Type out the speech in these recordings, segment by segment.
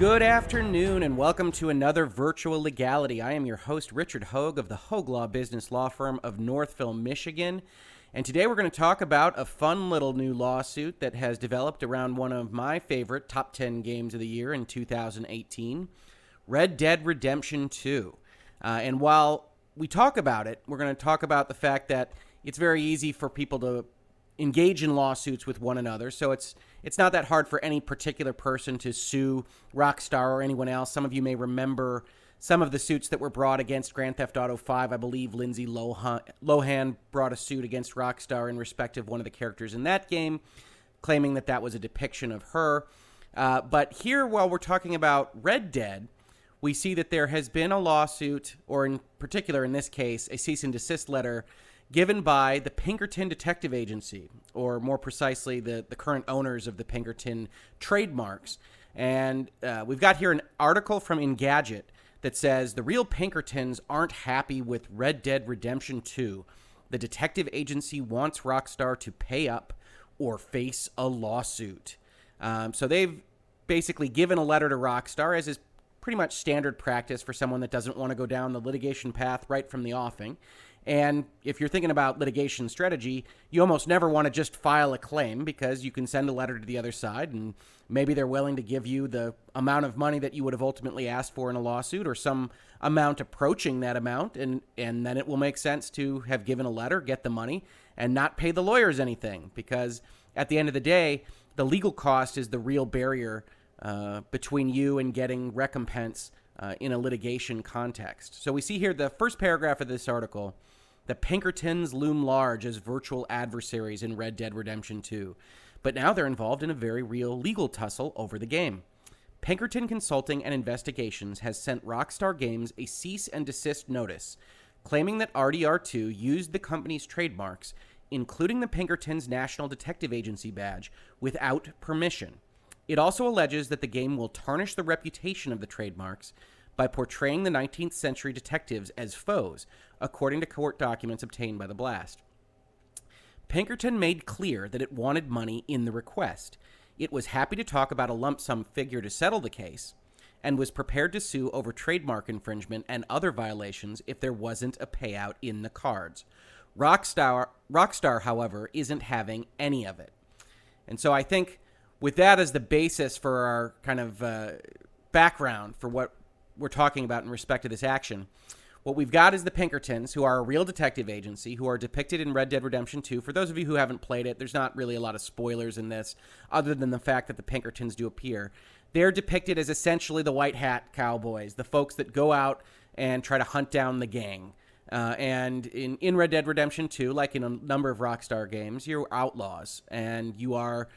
Good afternoon and welcome to another Virtual Legality. I am your host, Richard Hoeg of the Hoeg Law Business Law Firm of Northville, Michigan. And today we're going to talk about a fun little new lawsuit that has developed around one of my favorite top 10 games of the year in 2018, Red Dead Redemption 2. And while we talk about it, we're going to talk about the fact that it's very easy for people to engage in lawsuits with one another, so it's not that hard for any particular person to sue Rockstar or anyone else. Some of you may remember some of the suits that were brought against Grand Theft Auto V. I believe Lindsay Lohan brought a suit against Rockstar in respect of one of the characters in that game, claiming that that was a depiction of her. But here, while we're talking about Red Dead, we see that there has been a lawsuit, or in particular in this case, a cease and desist letter given by the Pinkerton Detective Agency, or more precisely, the current owners of the Pinkerton trademarks. And we've got here an article from Engadget that says, "The real Pinkertons aren't happy with Red Dead Redemption 2. The detective agency wants Rockstar to pay up or face a lawsuit." So they've basically given a letter to Rockstar, as is pretty much standard practice for someone that doesn't want to go down the litigation path right from the offing. And if you're thinking about litigation strategy, you almost never want to just file a claim, because you can send a letter to the other side and maybe they're willing to give you the amount of money that you would have ultimately asked for in a lawsuit, or some amount approaching that amount, and then it will make sense to have given a letter, get the money, and not pay the lawyers anything, because at the end of the day, the legal cost is the real barrier between you and getting recompense in a litigation context. So we see here the first paragraph of this article: "The Pinkertons loom large as virtual adversaries in Red Dead Redemption 2, but now they're involved in a very real legal tussle over the game. Pinkerton Consulting and Investigations has sent Rockstar Games a cease and desist notice, claiming that RDR2 used the company's trademarks, including the Pinkertons' National Detective Agency badge, without permission. It also alleges that the game will tarnish the reputation of the trademarks by portraying the 19th century detectives as foes, according to court documents obtained by The Blast. Pinkerton made clear that it wanted money in the request. It was happy to talk about a lump sum figure to settle the case, and was prepared to sue over trademark infringement and other violations if there wasn't a payout in the cards. Rockstar, however, isn't having any of it." And so I think with that as the basis for our kind of background for what we're talking about in respect to this action, what we've got is the Pinkertons, who are a real detective agency, who are depicted in Red Dead Redemption 2. For those of you who haven't played it, there's not really a lot of spoilers in this, other than the fact that the Pinkertons do appear. They're depicted as essentially the white hat cowboys, the folks that go out and try to hunt down the gang. And in Red Dead Redemption 2, like in a number of Rockstar games, you're outlaws, and you are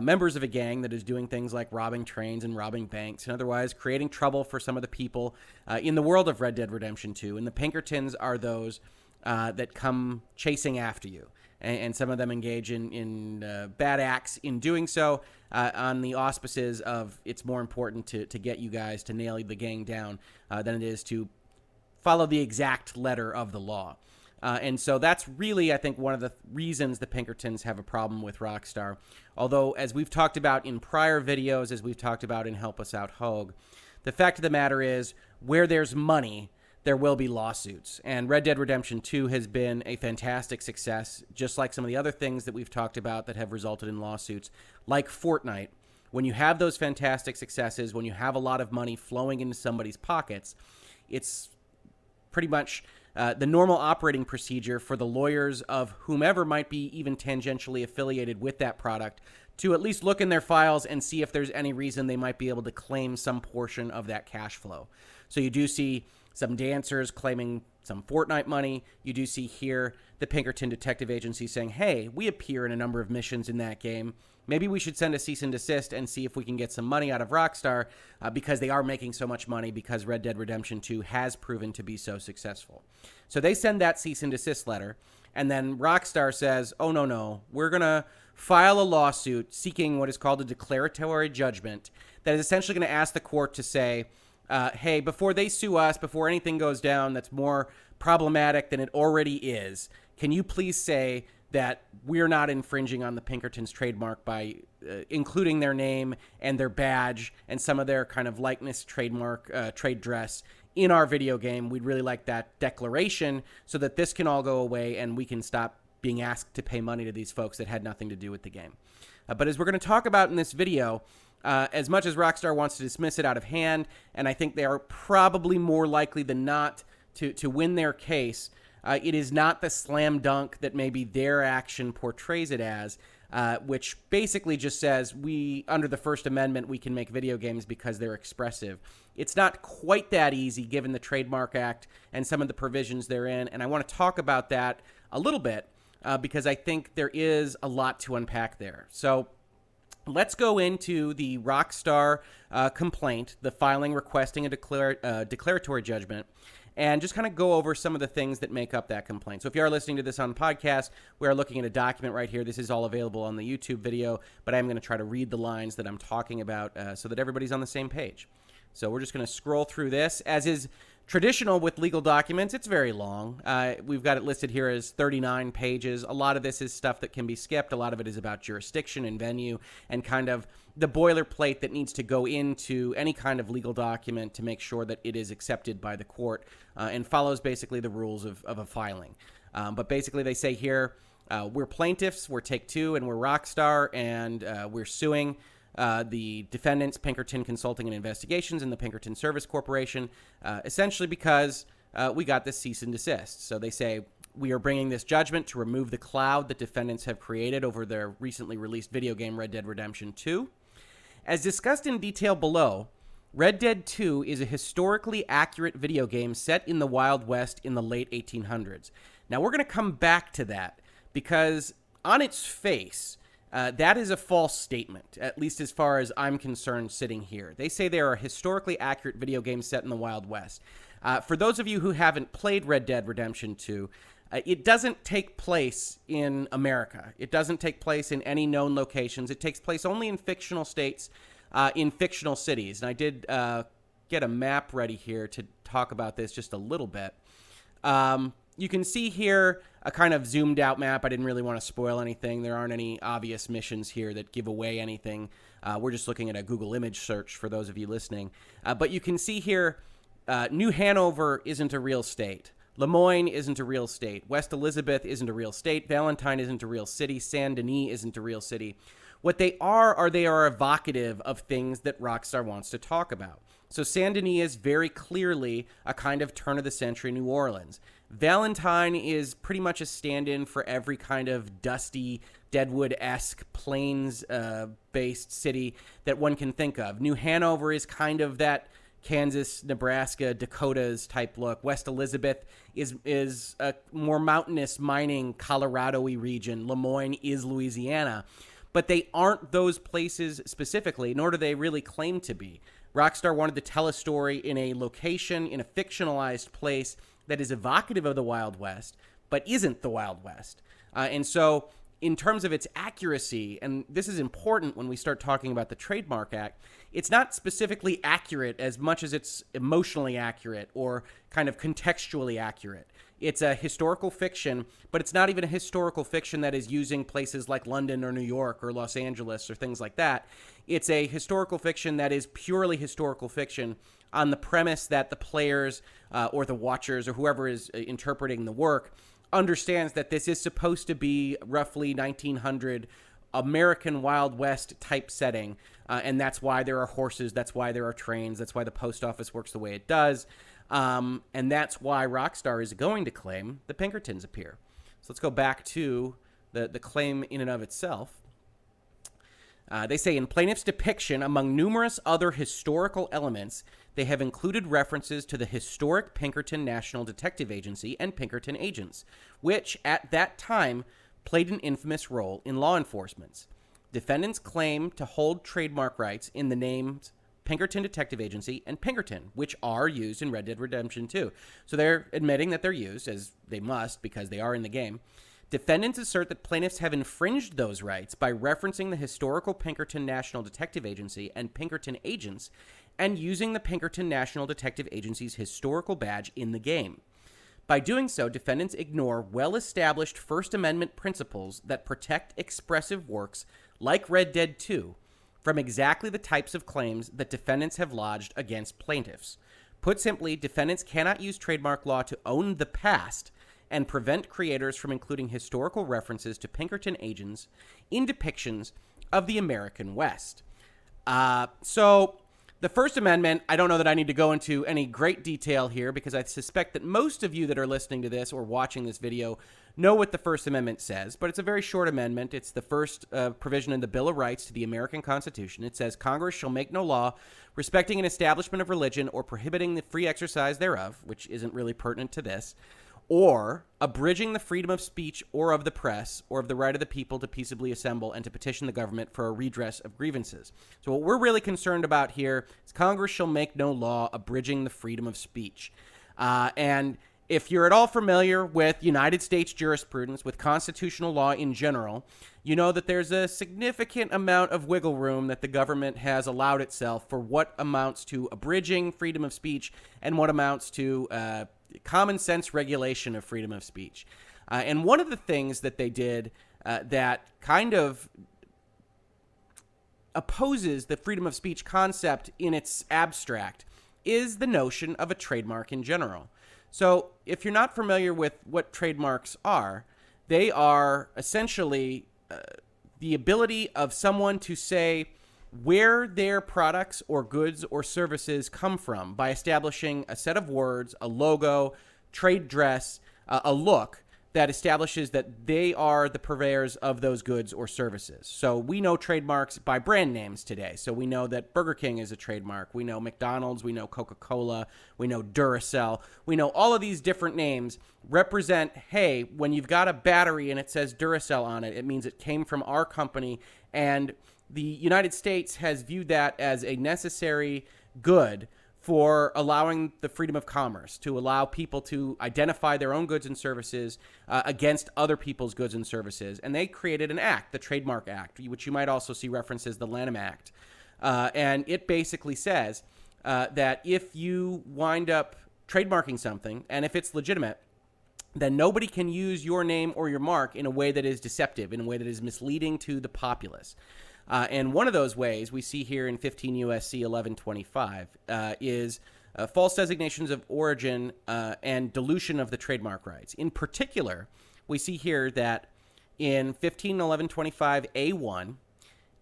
members of a gang that is doing things like robbing trains and robbing banks, and otherwise creating trouble for some of the people in the world of Red Dead Redemption 2. And the Pinkertons are those that come chasing after you. And some of them engage in bad acts in doing so on the auspices of it's more important to get you guys to nail the gang down than it is to follow the exact letter of the law. And so that's really, I think, one of the reasons the Pinkertons have a problem with Rockstar. Although, as we've talked about in prior videos, as we've talked about in Help Us Out Hoeg, the fact of the matter is, where there's money, there will be lawsuits. And Red Dead Redemption 2 has been a fantastic success, just like some of the other things that we've talked about that have resulted in lawsuits, like Fortnite. When you have those fantastic successes, when you have a lot of money flowing into somebody's pockets, it's pretty much the normal operating procedure for the lawyers of whomever might be even tangentially affiliated with that product to at least look in their files and see if there's any reason they might be able to claim some portion of that cash flow. So you do see some dancers claiming some Fortnite money. You do see here the Pinkerton Detective Agency saying, hey, we appear in a number of missions in that game. Maybe we should send a cease and desist and see if we can get some money out of Rockstar because they are making so much money because Red Dead Redemption 2 has proven to be so successful. So they send that cease and desist letter, and then Rockstar says, oh, no, no, we're going to file a lawsuit seeking what is called a declaratory judgment that is essentially going to ask the court to say, hey, before they sue us, before anything goes down that's more problematic than it already is, can you please say that we're not infringing on the Pinkertons' trademark by including their name and their badge and some of their kind of likeness, trademark, trade dress in our video game. We'd really like that declaration so that this can all go away and we can stop being asked to pay money to these folks that had nothing to do with the game. But as we're going to talk about in this video, as much as Rockstar wants to dismiss it out of hand, and I think they are probably more likely than not to win their case, it is not the slam dunk that maybe their action portrays it as, which basically just says, we, under the First Amendment, we can make video games because they're expressive. It's not quite that easy given the Trademark Act and some of the provisions therein, and I want to talk about that a little bit because I think there is a lot to unpack there. So let's go into the Rockstar complaint, the filing requesting a declaratory judgment, and just kind of go over some of the things that make up that complaint. So if you are listening to this on podcast, we are looking at a document right here. This is all available on the YouTube video, but I'm going to try to read the lines that I'm talking about so that everybody's on the same page. So we're just going to scroll through this. As is traditional with legal documents, it's very long. We've got it listed here as 39 pages. A lot of this is stuff that can be skipped. A lot of it is about jurisdiction and venue and kind of the boilerplate that needs to go into any kind of legal document to make sure that it is accepted by the court and follows basically the rules of a filing. But basically they say here, we're plaintiffs, we're Take Two, and we're Rockstar, and we're suing the defendants, Pinkerton Consulting and Investigations, and the Pinkerton Service Corporation, essentially because we got this cease and desist. So they say, we are bringing this judgment to remove the cloud that defendants have created over their recently released video game Red Dead Redemption 2. As discussed in detail below, Red Dead 2 is a historically accurate video game set in the Wild West in the late 1800s. Now, we're going to come back to that because on its face, that is a false statement, at least as far as I'm concerned sitting here. They say they are a historically accurate video game set in the Wild West. For those of you who haven't played Red Dead Redemption 2, it doesn't take place in America. It doesn't take place in any known locations. It takes place only in fictional states, in fictional cities. And I did get a map ready here to talk about this just a little bit. You can see here a kind of zoomed out map. I didn't really want to spoil anything. There aren't any obvious missions here that give away anything. We're just looking at a Google image search for those of you listening. But you can see here, New Hanover isn't a real state. Lemoyne isn't a real state. West Elizabeth isn't a real state. Valentine isn't a real city. Saint Denis isn't a real city. What they are they are evocative of things that Rockstar wants to talk about. So Saint Denis is very clearly a kind of turn-of-the-century New Orleans. Valentine is pretty much a stand-in for every kind of dusty, Deadwood-esque, plains-based city that one can think of. New Hanover is kind of that Kansas, Nebraska, Dakotas type look. West Elizabeth is a more mountainous, mining, Colorado-y region. Lemoyne is Louisiana. But they aren't those places specifically, nor do they really claim to be. Rockstar wanted to tell a story in a location, in a fictionalized place that is evocative of the Wild West, but isn't the Wild West. And so in terms of its accuracy, and this is important when we start talking about the Trademark Act, it's not specifically accurate as much as it's emotionally accurate or kind of contextually accurate. It's a historical fiction, but it's not even a historical fiction that is using places like London or New York or Los Angeles or things like that. It's a historical fiction that is purely historical fiction on the premise that the players or the watchers or whoever is interpreting the work understands that this is supposed to be roughly 1900 American Wild West type setting, and that's why there are horses, that's why there are trains, that's why the post office works the way it does. And that's why Rockstar is going to claim the Pinkertons appear. So let's go back to the claim in and of itself. They say, in plaintiff's depiction, among numerous other historical elements, they have included references to the historic Pinkerton National Detective Agency and Pinkerton agents, which, at that time, played an infamous role in law enforcement. Defendants claim to hold trademark rights in the names Pinkerton Detective Agency and Pinkerton, which are used in Red Dead Redemption 2. So they're admitting that they're used, as they must, because they are in the game. Defendants assert that plaintiffs have infringed those rights by referencing the historical Pinkerton National Detective Agency and Pinkerton agents and using the Pinkerton National Detective Agency's historical badge in the game. By doing so, defendants ignore well-established First Amendment principles that protect expressive works like Red Dead 2 from exactly the types of claims that defendants have lodged against plaintiffs. Put simply, defendants cannot use trademark law to own the past and prevent creators from including historical references to Pinkerton agents in depictions of the American West. So the First Amendment, I don't know that I need to go into any great detail here, because I suspect that most of you that are listening to this or watching this video know what the First Amendment says, but it's a very short amendment. It's the first provision in the Bill of Rights to the American Constitution. It says, Congress shall make no law respecting an establishment of religion or prohibiting the free exercise thereof, which isn't really pertinent to this, or abridging the freedom of speech or of the press or of the right of the people to peaceably assemble and to petition the government for a redress of grievances. So what we're really concerned about here is Congress shall make no law abridging the freedom of speech. And if you're at all familiar with United States jurisprudence, with constitutional law in general, you know that there's a significant amount of wiggle room that the government has allowed itself for what amounts to abridging freedom of speech and what amounts to common sense regulation of freedom of speech. And one of the things that they did that kind of opposes the freedom of speech concept in its abstract is the notion of a trademark in general. So if you're not familiar with what trademarks are, they are essentially the ability of someone to say where their products or goods or services come from by establishing a set of words, a logo, trade dress, a look that establishes that they are the purveyors of those goods or services. So we know trademarks by brand names today. So we know that Burger King is a trademark. We know McDonald's. We know Coca-Cola. We know Duracell. We know all of these different names represent, hey, when you've got a battery and it says Duracell on it, it means it came from our company. And the United States has viewed that as a necessary good for allowing the freedom of commerce, to allow people to identify their own goods and services against other people's goods and services. And they created an act, the Trademark Act, which you might also see references the Lanham Act. And it basically says that if you wind up trademarking something, and if it's legitimate, then nobody can use your name or your mark in a way that is deceptive, in a way that is misleading to the populace. And one of those ways we see here in 15 U.S.C. 1125 is false designations of origin and dilution of the trademark rights. In particular, we see here that in 151125A1,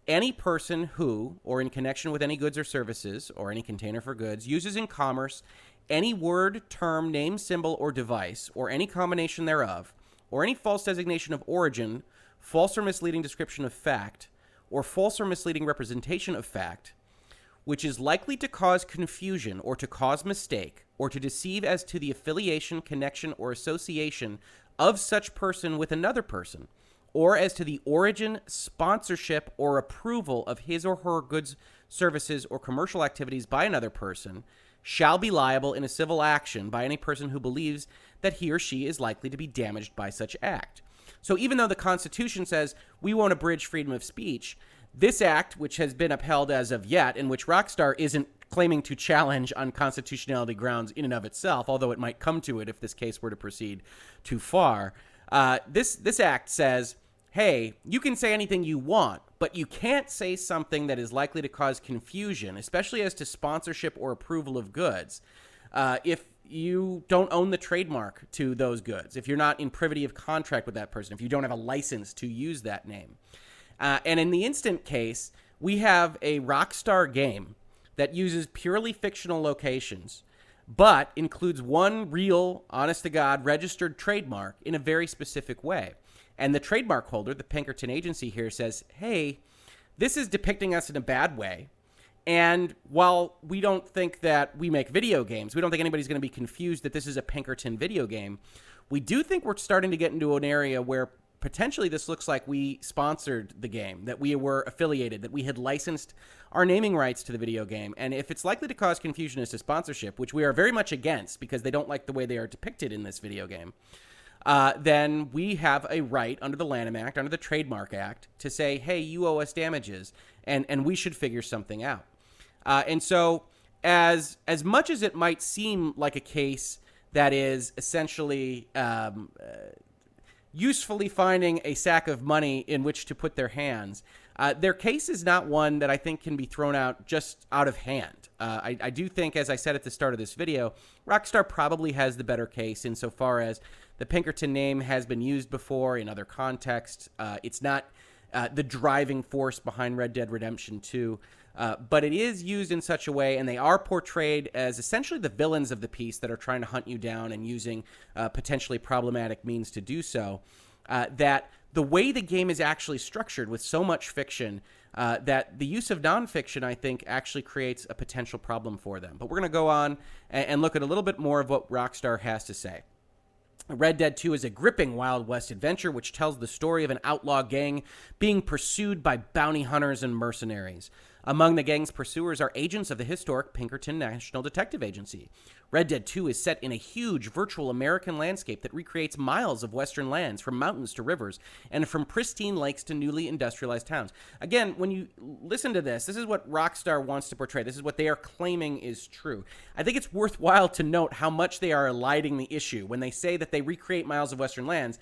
any person who, or in connection with any goods or services, or any container for goods, uses in commerce any word, term, name, symbol, or device, or any combination thereof, or any false designation of origin, false or misleading description of fact, or false or misleading representation of fact, which is likely to cause confusion or to cause mistake or to deceive as to the affiliation, connection, or association of such person with another person, or as to the origin, sponsorship, or approval of his or her goods, services, or commercial activities by another person, shall be liable in a civil action by any person who believes that he or she is likely to be damaged by such act. So even though the Constitution says we won't abridge freedom of speech, this act, which has been upheld as of yet, and which Rockstar isn't claiming to challenge on constitutionality grounds in and of itself, although it might come to it if this case were to proceed too far, this act says, hey, you can say anything you want, but you can't say something that is likely to cause confusion, especially as to sponsorship or approval of goods, if you don't own the trademark to those goods, if you're not in privity of contract with that person, if you don't have a license to use that name. And in the instant case, we have a Rockstar game that uses purely fictional locations, but includes one real, honest-to-God, registered trademark in a very specific way. And the trademark holder, the Pinkerton agency here, says, hey, this is depicting us in a bad way. And while we don't think that we make video games, we don't think anybody's going to be confused that this is a Pinkerton video game, we do think we're starting to get into an area where potentially this looks like we sponsored the game, that we were affiliated, that we had licensed our naming rights to the video game. And if it's likely to cause confusion as to sponsorship, which we are very much against because they don't like the way they are depicted in this video game, then we have a right under the Lanham Act, under the Trademark Act, to say, hey, you owe us damages, and we should figure something out. And so as much as it might seem like a case that is essentially usefully finding a sack of money in which to put their hands, their case is not one that I think can be thrown out just out of hand. I do think, as I said at the start of this video, Rockstar probably has the better case insofar as the Pinkerton name has been used before in other contexts. It's not the driving force behind Red Dead Redemption 2. But it is used in such a way, and they are portrayed as essentially the villains of the piece that are trying to hunt you down and using potentially problematic means to do so, that the way the game is actually structured with so much fiction, that the use of nonfiction, I think, actually creates a potential problem for them. But we're going to go on and look at a little bit more of what Rockstar has to say. Red Dead 2 is a gripping Wild West adventure which tells the story of an outlaw gang being pursued by bounty hunters and mercenaries. Among the gang's pursuers are agents of the historic Pinkerton National Detective Agency. Red Dead 2 is set in a huge virtual American landscape that recreates miles of western lands, from mountains to rivers, and from pristine lakes to newly industrialized towns. Again, when you listen to this, this is what Rockstar wants to portray. This is what they are claiming is true. I think it's worthwhile to note how much they are eliding the issue when they say that they recreate miles of western lands.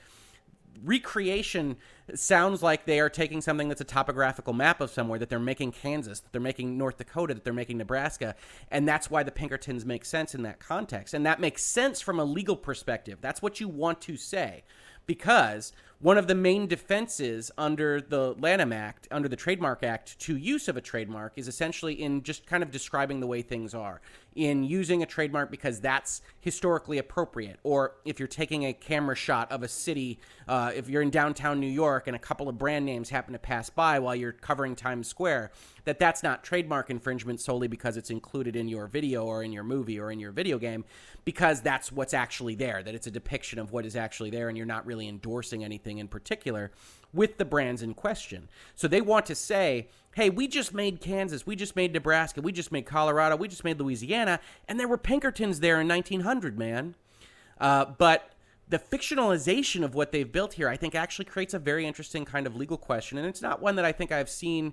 Recreation sounds like they are taking something that's a topographical map of somewhere, that they're making Kansas, that they're making North Dakota, that they're making Nebraska, and that's why the Pinkertons make sense in that context. And that makes sense from a legal perspective. That's what you want to say, because one of the main defenses under the Lanham Act, under the Trademark Act, to use of a trademark is essentially in just kind of describing the way things are, in using a trademark because that's historically appropriate. Or if you're taking a camera shot of a city, if you're in downtown New York and a couple of brand names happen to pass by while you're covering Times Square, that's not trademark infringement solely because it's included in your video or in your movie or in your video game, because that's what's actually there, that it's a depiction of what is actually there, and you're not really endorsing anything in particular with the brands in question. So they want to say, hey, we just made Kansas, we just made Nebraska, we just made Colorado, we just made Louisiana, and there were Pinkertons there in 1900, man. But the fictionalization of what they've built here, I think, actually creates a very interesting kind of legal question, and it's not one that I think I've seen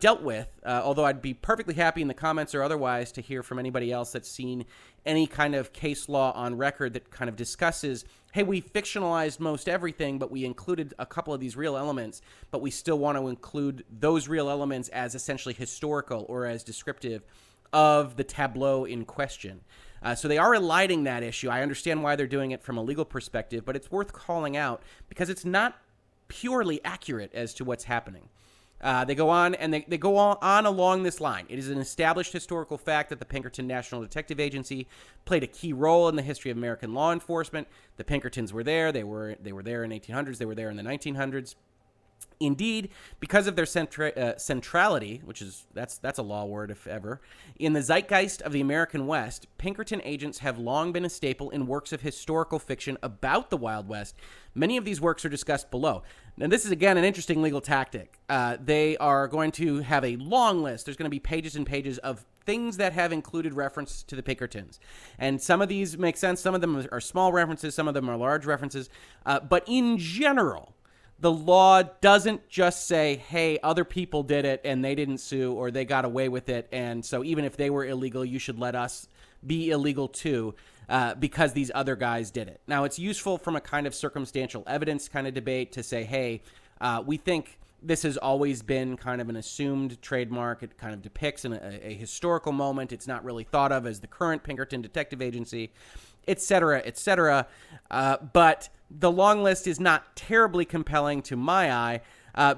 dealt with, although I'd be perfectly happy in the comments or otherwise to hear from anybody else that's seen any kind of case law on record that kind of discusses, hey, we fictionalized most everything, but we included a couple of these real elements, but we still want to include those real elements as essentially historical or as descriptive of the tableau in question. So they are eliding that issue. I understand why they're doing it from a legal perspective, but it's worth calling out because it's not purely accurate as to what's happening. They go on, and they go on along this line. It is an established historical fact that the Pinkerton National Detective Agency played a key role in the history of American law enforcement. The Pinkertons were there. They were there in the 1800s. They were there in the 1900s. Indeed, because of their centrality, which is that's a law word if ever, in the zeitgeist of the American West, Pinkerton agents have long been a staple in works of historical fiction about the Wild West. Many of these works are discussed below. Now, this is, again, an interesting legal tactic. They are going to have a long list. There's going to be pages and pages of things that have included reference to the Pinkertons. And some of these make sense. Some of them are small references. Some of them are large references. But in general, the law doesn't just say, hey, other people did it and they didn't sue, or they got away with it, and so even if they were illegal, you should let us be illegal too because these other guys did it. Now, it's useful from a kind of circumstantial evidence kind of debate to say, hey, we think this has always been kind of an assumed trademark. It kind of depicts a historical moment. It's not really thought of as the current Pinkerton Detective Agency, et cetera, et cetera. But the long list is not terribly compelling to my eye,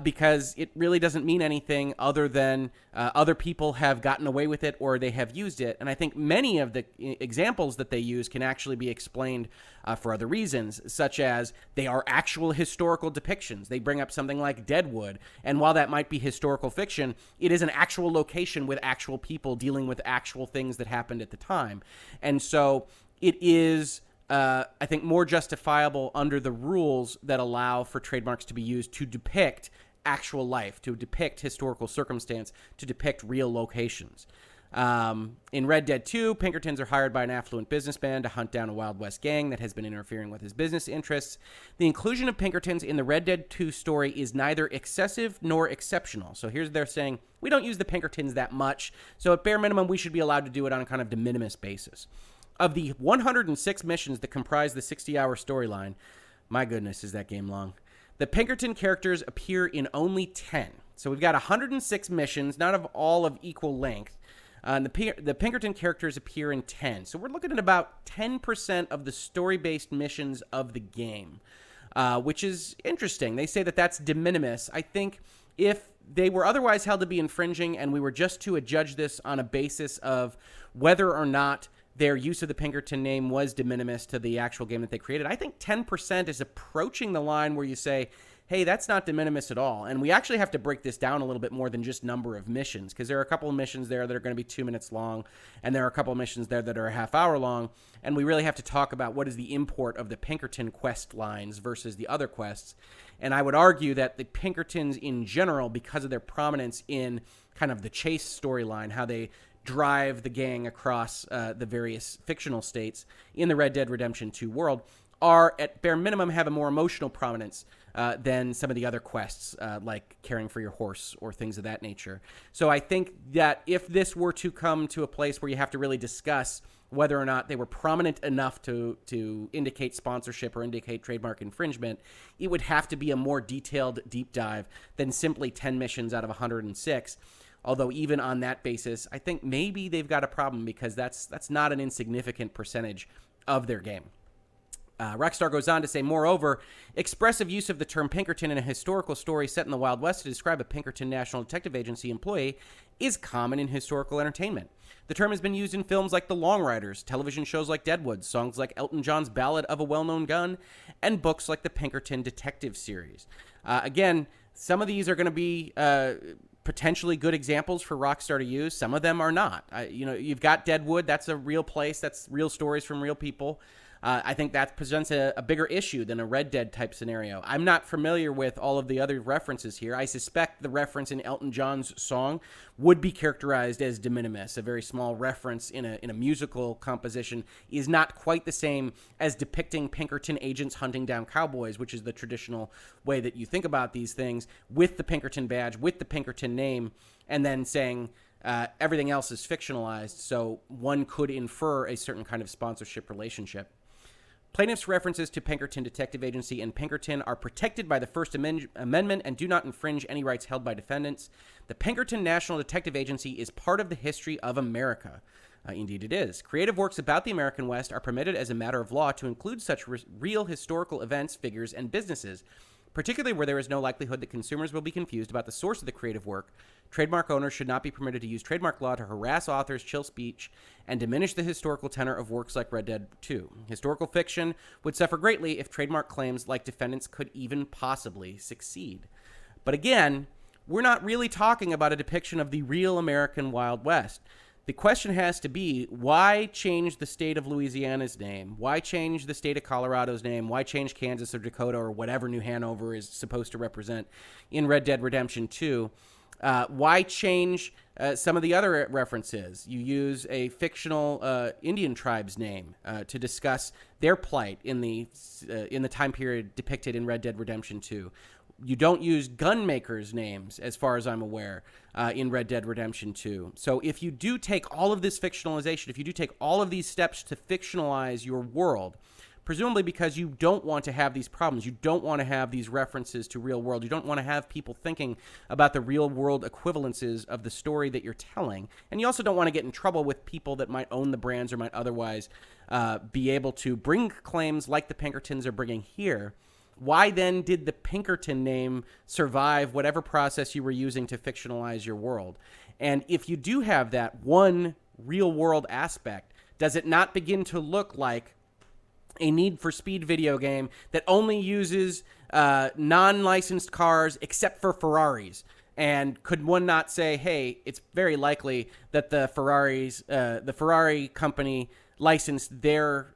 because it really doesn't mean anything other than other people have gotten away with it or they have used it. And I think many of the examples that they use can actually be explained for other reasons, such as they are actual historical depictions. They bring up something like Deadwood, and while that might be historical fiction, it is an actual location with actual people dealing with actual things that happened at the time. And so it is, I think, more justifiable under the rules that allow for trademarks to be used to depict actual life, to depict historical circumstance, to depict real locations. In Red Dead 2, Pinkertons are hired by an affluent businessman to hunt down a Wild West gang that has been interfering with his business interests. The inclusion of Pinkertons in the Red Dead 2 story is neither excessive nor exceptional. So here's they're saying, we don't use the Pinkertons that much, so at bare minimum, we should be allowed to do it on a kind of de minimis basis. Of the 106 missions that comprise the 60-hour storyline, my goodness, is that game long, the Pinkerton characters appear in only 10. So we've got 106 missions, not of all of equal length. And the Pinkerton characters appear in 10. So we're looking at about 10% of the story-based missions of the game, which is interesting. They say that that's de minimis. I think if they were otherwise held to be infringing and we were just to adjudge this on a basis of whether or not their use of the Pinkerton name was de minimis to the actual game that they created, I think 10% is approaching the line where you say, hey, that's not de minimis at all. And we actually have to break this down a little bit more than just number of missions, because there are a couple of missions there that are going to be 2 minutes long, and there are a couple of missions there that are a half hour long, and we really have to talk about what is the import of the Pinkerton quest lines versus the other quests. And I would argue that the Pinkertons in general, because of their prominence in kind of the chase storyline, how they drive the gang across the various fictional states in the Red Dead Redemption 2 world, are at bare minimum have a more emotional prominence than some of the other quests, like caring for your horse or things of that nature. So I think that if this were to come to a place where you have to really discuss whether or not they were prominent enough to indicate sponsorship or indicate trademark infringement, it would have to be a more detailed deep dive than simply 10 missions out of 106. Although even on that basis, I think maybe they've got a problem, because that's not an insignificant percentage of their game. Rockstar goes on to say, moreover, expressive use of the term Pinkerton in a historical story set in the Wild West to describe a Pinkerton National Detective Agency employee is common in historical entertainment. The term has been used in films like The Long Riders, television shows like Deadwood, songs like Elton John's Ballad of a Well-Known Gun, and books like the Pinkerton Detective series. Again, some of these are going to be potentially good examples for Rockstar to use. Some of them are not. You know, you've got Deadwood. That's a real place. That's real stories from real people. I think that presents a bigger issue than a Red Dead type scenario. I'm not familiar with all of the other references here. I suspect the reference in Elton John's song would be characterized as de minimis. A very small reference in a musical composition is not quite the same as depicting Pinkerton agents hunting down cowboys, which is the traditional way that you think about these things, with the Pinkerton badge, with the Pinkerton name, and then saying, everything else is fictionalized, so one could infer a certain kind of sponsorship relationship. Plaintiffs' references to Pinkerton Detective Agency and Pinkerton are protected by the First Amendment and do not infringe any rights held by defendants. The Pinkerton National Detective Agency is part of the history of America. Indeed it is. Creative works about the American West are permitted as a matter of law to include such real historical events, figures, and businesses, particularly where there is no likelihood that consumers will be confused about the source of the creative work. Trademark owners should not be permitted to use trademark law to harass authors, chill speech, and diminish the historical tenor of works like Red Dead 2. Historical fiction would suffer greatly if trademark claims like defendants could even possibly succeed. But again, we're not really talking about a depiction of the real American Wild West. The question has to be, why change the state of Louisiana's name? Why change the state of Colorado's name? Why change Kansas or Dakota or whatever New Hanover is supposed to represent in Red Dead Redemption 2? Why change some of the other references? You use a fictional Indian tribe's name to discuss their plight in the time period depicted in Red Dead Redemption 2. You don't use gunmakers' names, as far as I'm aware, in Red Dead Redemption 2. So if you do take all of this fictionalization, if you do take all of these steps to fictionalize your world, presumably because you don't want to have these problems, you don't want to have these references to real world, you don't want to have people thinking about the real world equivalences of the story that you're telling, and you also don't want to get in trouble with people that might own the brands or might otherwise be able to bring claims like the Pinkertons are bringing here, Why then did the Pinkerton name survive whatever process you were using to fictionalize your world? And if you do have that one real world aspect, does it not begin to look like a Need for Speed video game that only uses non-licensed cars except for Ferraris? And could one not say, hey, it's very likely that the Ferrari company licensed their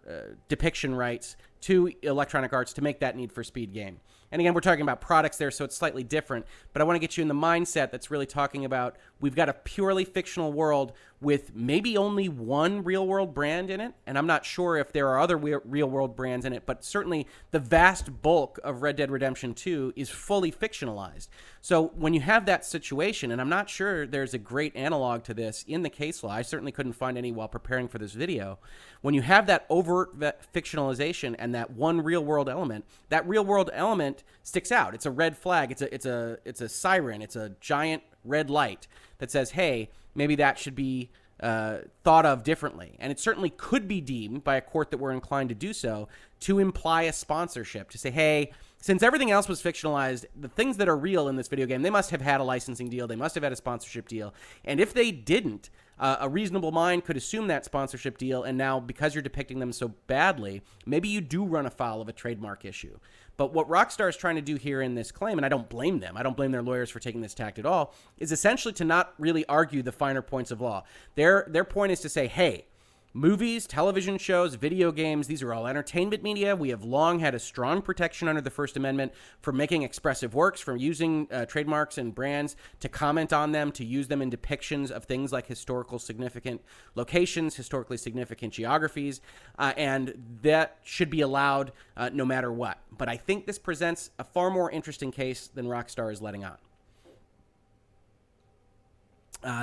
depiction rights to Electronic Arts to make that Need for Speed game? And again, we're talking about products there, so it's slightly different. But I want to get you in the mindset that's really talking about we've got a purely fictional world with maybe only one real-world brand in it. And I'm not sure if there are other real-world brands in it, but certainly the vast bulk of Red Dead Redemption 2 is fully fictionalized. So when you have that situation, and I'm not sure there's a great analog to this in the case law. I certainly couldn't find any while preparing for this video. When you have that overt fictionalization and that one real-world element, that real-world element sticks out. It's a red flag. It's a siren. It's a giant red light that says, hey, maybe that should be thought of differently. And it certainly could be deemed by a court that were inclined to do so to imply a sponsorship, to say, hey, since everything else was fictionalized, the things that are real in this video game, they must have had a licensing deal. They must have had a sponsorship deal. And if they didn't, a reasonable mind could assume that sponsorship deal, and now because you're depicting them so badly, maybe you do run afoul of a trademark issue. But what Rockstar is trying to do here in this claim, and I don't blame them, I don't blame their lawyers for taking this tact at all, is essentially to not really argue the finer points of law. Their point is to say, hey, movies, television shows, video games, these are all entertainment media. We have long had a strong protection under the First Amendment for making expressive works, from using trademarks and brands to comment on them, to use them in depictions of things like historical significant locations, historically significant geographies, and that should be allowed no matter what. But I think this presents a far more interesting case than Rockstar is letting on.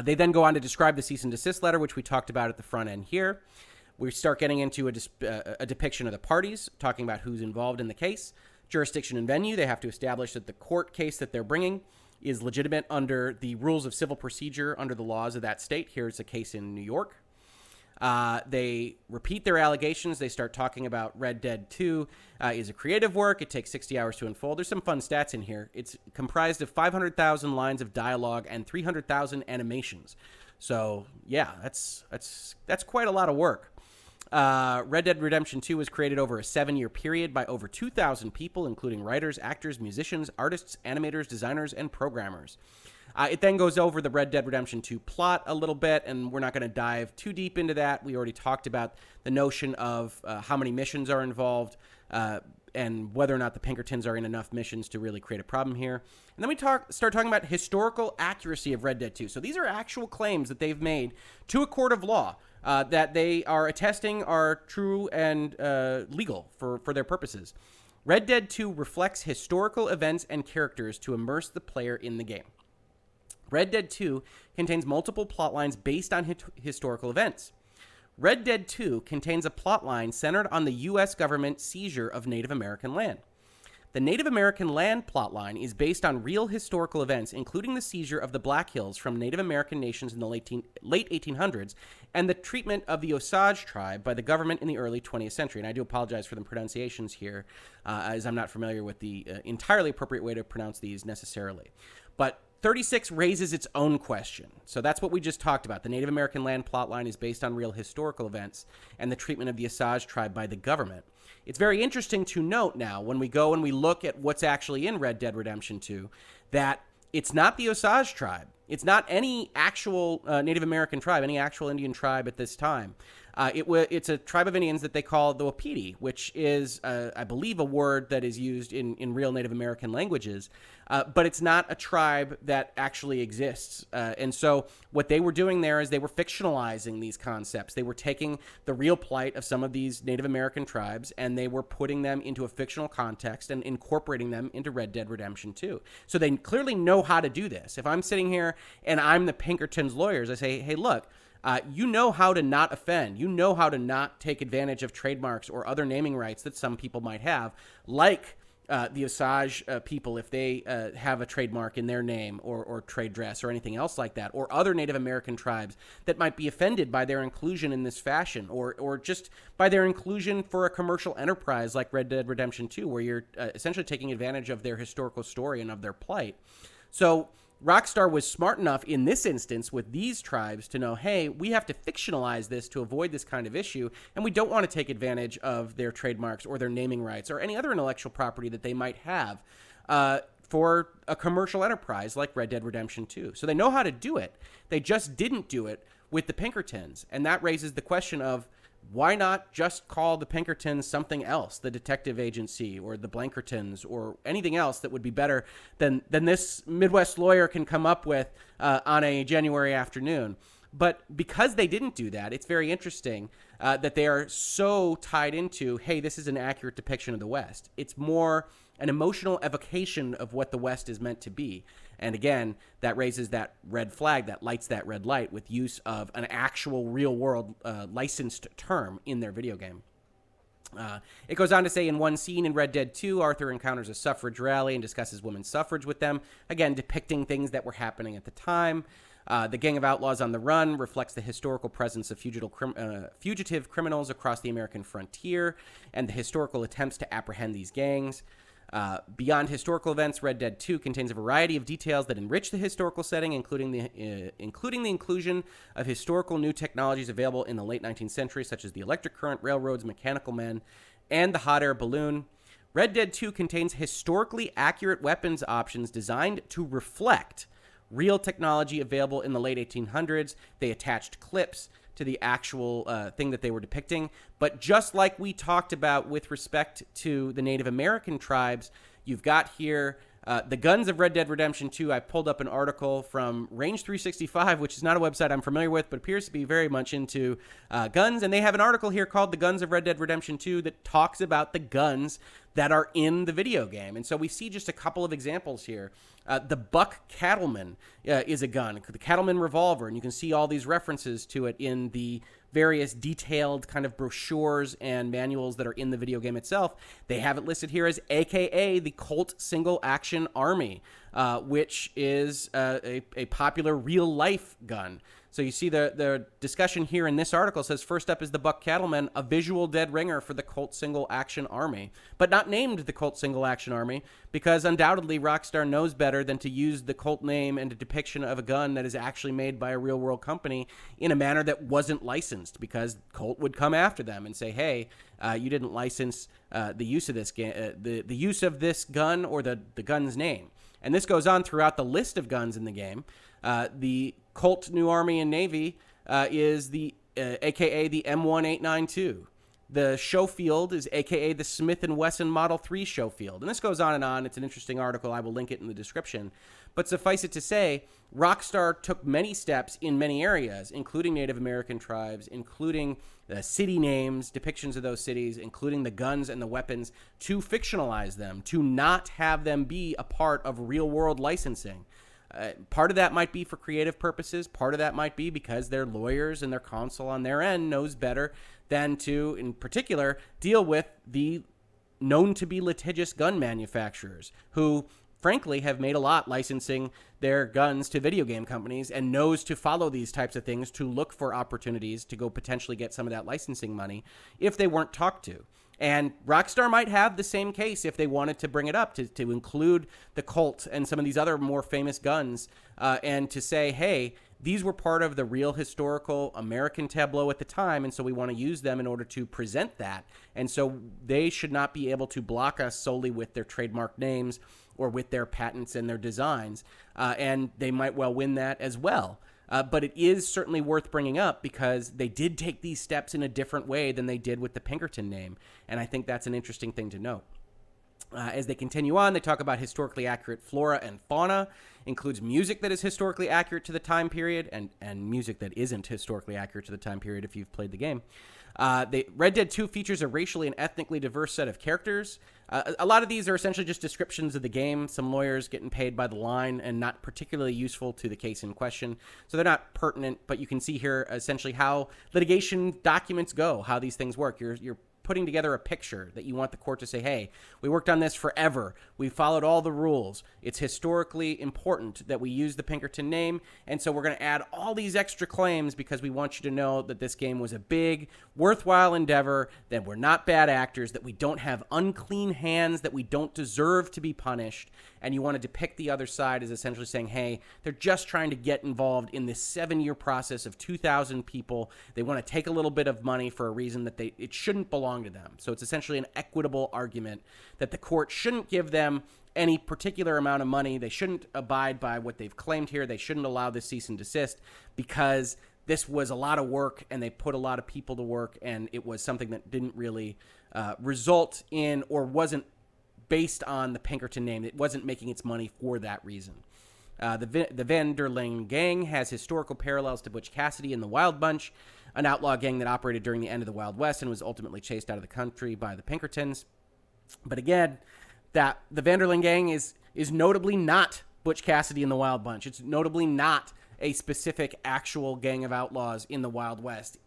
They then go on to describe the cease and desist letter, which we talked about at the front end here. We start getting into a depiction of the parties, talking about who's involved in the case, jurisdiction and venue. They have to establish that the court case that they're bringing is legitimate under the rules of civil procedure under the laws of that state. Here's a case in New York. They repeat their allegations. They start talking about Red Dead 2 is a creative work. It takes 60 hours to unfold. There's some fun stats in here. It's comprised of 500,000 lines of dialogue and 300,000 animations. So yeah, that's quite a lot of work. Red Dead Redemption 2 was created over a 7-year period by over 2,000 people, including writers, actors, musicians, artists, animators, designers, and programmers. It then goes over the Red Dead Redemption 2 plot a little bit, and we're not going to dive too deep into that. We already talked about the notion of how many missions are involved and whether or not the Pinkertons are in enough missions to really create a problem here. And then we start talking about historical accuracy of Red Dead 2. So these are actual claims that they've made to a court of law that they are attesting are true and legal for their purposes. Red Dead 2 reflects historical events and characters to immerse the player in the game. Red Dead 2 contains multiple plotlines based on historical events. Red Dead 2 contains a plotline centered on the U.S. government seizure of Native American land. The Native American land plotline is based on real historical events, including the seizure of the Black Hills from Native American nations in the late 1800s and the treatment of the Osage tribe by the government in the early 20th century. And I do apologize for the pronunciations here, as I'm not familiar with the entirely appropriate way to pronounce these necessarily. But 36 raises its own question. So that's what we just talked about. The Native American land plotline is based on real historical events and the treatment of the Osage tribe by the government. It's very interesting to note now when we go and we look at what's actually in Red Dead Redemption 2 that it's not the Osage tribe. It's not any actual Native American tribe, any actual Indian tribe at this time. It's a tribe of Indians that they call the Wapiti, which is, I believe, a word that is used in real Native American languages. But it's not a tribe that actually exists. And so what they were doing there is they were fictionalizing these concepts. They were taking the real plight of some of these Native American tribes, and they were putting them into a fictional context and incorporating them into Red Dead Redemption 2. So they clearly know how to do this. If I'm sitting here and I'm the Pinkertons' lawyers, I say, hey, look, you know how to not offend. You know how to not take advantage of trademarks or other naming rights that some people might have, like the Osage people, if they have a trademark in their name or trade dress or anything else like that, or other Native American tribes that might be offended by their inclusion in this fashion, or just by their inclusion for a commercial enterprise like Red Dead Redemption 2, where you're essentially taking advantage of their historical story and of their plight. So Rockstar was smart enough in this instance with these tribes to know, hey, we have to fictionalize this to avoid this kind of issue, and we don't want to take advantage of their trademarks or their naming rights or any other intellectual property that they might have for a commercial enterprise like Red Dead Redemption 2. So they know how to do it. They just didn't do it with the Pinkertons, and that raises the question of, why not just call the Pinkertons something else, the detective agency or the Blankertons or anything else that would be better than this Midwest lawyer can come up with on a January afternoon? But because they didn't do that, it's very interesting that they are so tied into, hey, this is an accurate depiction of the West. It's more an emotional evocation of what the West is meant to be. And again, that raises that red flag, that lights that red light with use of an actual real-world licensed term in their video game. It goes on to say, in one scene in Red Dead 2, Arthur encounters a suffrage rally and discusses women's suffrage with them, again, depicting things that were happening at the time. The Gang of Outlaws on the Run reflects the historical presence of fugitive criminals across the American frontier and the historical attempts to apprehend these gangs. Beyond historical events, Red Dead 2 contains a variety of details that enrich the historical setting, including the inclusion of historical new technologies available in the late 19th century, such as the electric current, railroads, mechanical men, and the hot air balloon. Red Dead 2 contains historically accurate weapons options designed to reflect real technology available in the late 1800s. They attached clips to the actual thing that they were depicting. But just like we talked about with respect to the Native American tribes, you've got here the guns of Red Dead Redemption 2. I pulled up an article from Range 365, which is not a website I'm familiar with, but appears to be very much into guns. And they have an article here called The Guns of Red Dead Redemption 2 that talks about the guns that are in the video game. And so we see just a couple of examples here. The Buck Cattleman is a gun, the Cattleman revolver, and you can see all these references to it in the various detailed kind of brochures and manuals that are in the video game itself. They have it listed here as AKA the Colt Single Action Army, which is a popular real-life gun. So you see the discussion here in this article says, first up is the Buck Cattleman, a visual dead ringer for the Colt Single Action Army, but not named the Colt Single Action Army, because undoubtedly Rockstar knows better than to use the Colt name and a depiction of a gun that is actually made by a real-world company in a manner that wasn't licensed, because Colt would come after them and say, hey, you didn't license the use of this the use of this gun or the gun's name. And this goes on throughout the list of guns in the game. The Colt New Army and Navy is the AKA the M1892. The Schofield is AKA the Smith & Wesson Model 3 Schofield. And this goes on and on. It's an interesting article. I will link it in the description. But suffice it to say, Rockstar took many steps in many areas, including Native American tribes, including the city names, depictions of those cities, including the guns and the weapons, to fictionalize them, to not have them be a part of real-world licensing. Part of that might be for creative purposes. Part of that might be because their lawyers and their counsel on their end knows better than to, in particular, deal with the known-to-be litigious gun manufacturers who, frankly, have made a lot licensing their guns to video game companies and knows to follow these types of things to look for opportunities to go potentially get some of that licensing money if they weren't talked to. And Rockstar might have the same case if they wanted to bring it up, to include the Colt and some of these other more famous guns and to say, hey, these were part of the real historical American tableau at the time, and so we want to use them in order to present that. And so they should not be able to block us solely with their trademark names or with their patents and their designs. And they might well win that as well. But it is certainly worth bringing up because they did take these steps in a different way than they did with the Pinkerton name. And I think that's an interesting thing to note. As they continue on, they talk about historically accurate flora and fauna, includes music that is historically accurate to the time period and music that isn't historically accurate to the time period if you've played the game. Red Dead 2 features a racially and ethnically diverse set of characters. A lot of these are essentially just descriptions of the game, some lawyers getting paid by the line and not particularly useful to the case in question. So they're not pertinent, but you can see here essentially how litigation documents go, how these things work. You're putting together a picture that you want the court to say, hey, we worked on this forever. We followed all the rules. It's historically important that we use the Pinkerton name, and so we're going to add all these extra claims because we want you to know that this game was a big, worthwhile endeavor, that we're not bad actors, that we don't have unclean hands, that we don't deserve to be punished, and you want to depict the other side as essentially saying, hey, they're just trying to get involved in this 7-year process of 2,000 people. They want to take a little bit of money for a reason that it shouldn't belong to them. So it's essentially an equitable argument that the court shouldn't give them any particular amount of money. They shouldn't abide by what they've claimed here. They shouldn't allow this cease and desist because this was a lot of work and they put a lot of people to work, and it was something that didn't really result in or wasn't based on the Pinkerton name. It wasn't making its money for that reason. The Van der Linde gang has historical parallels to Butch Cassidy and the Wild Bunch, an outlaw gang that operated during the end of the Wild West and was ultimately chased out of the country by the Pinkertons. But again, that the Van der Linde gang is notably not Butch Cassidy and the Wild Bunch. It's notably not a specific actual gang of outlaws in the Wild West.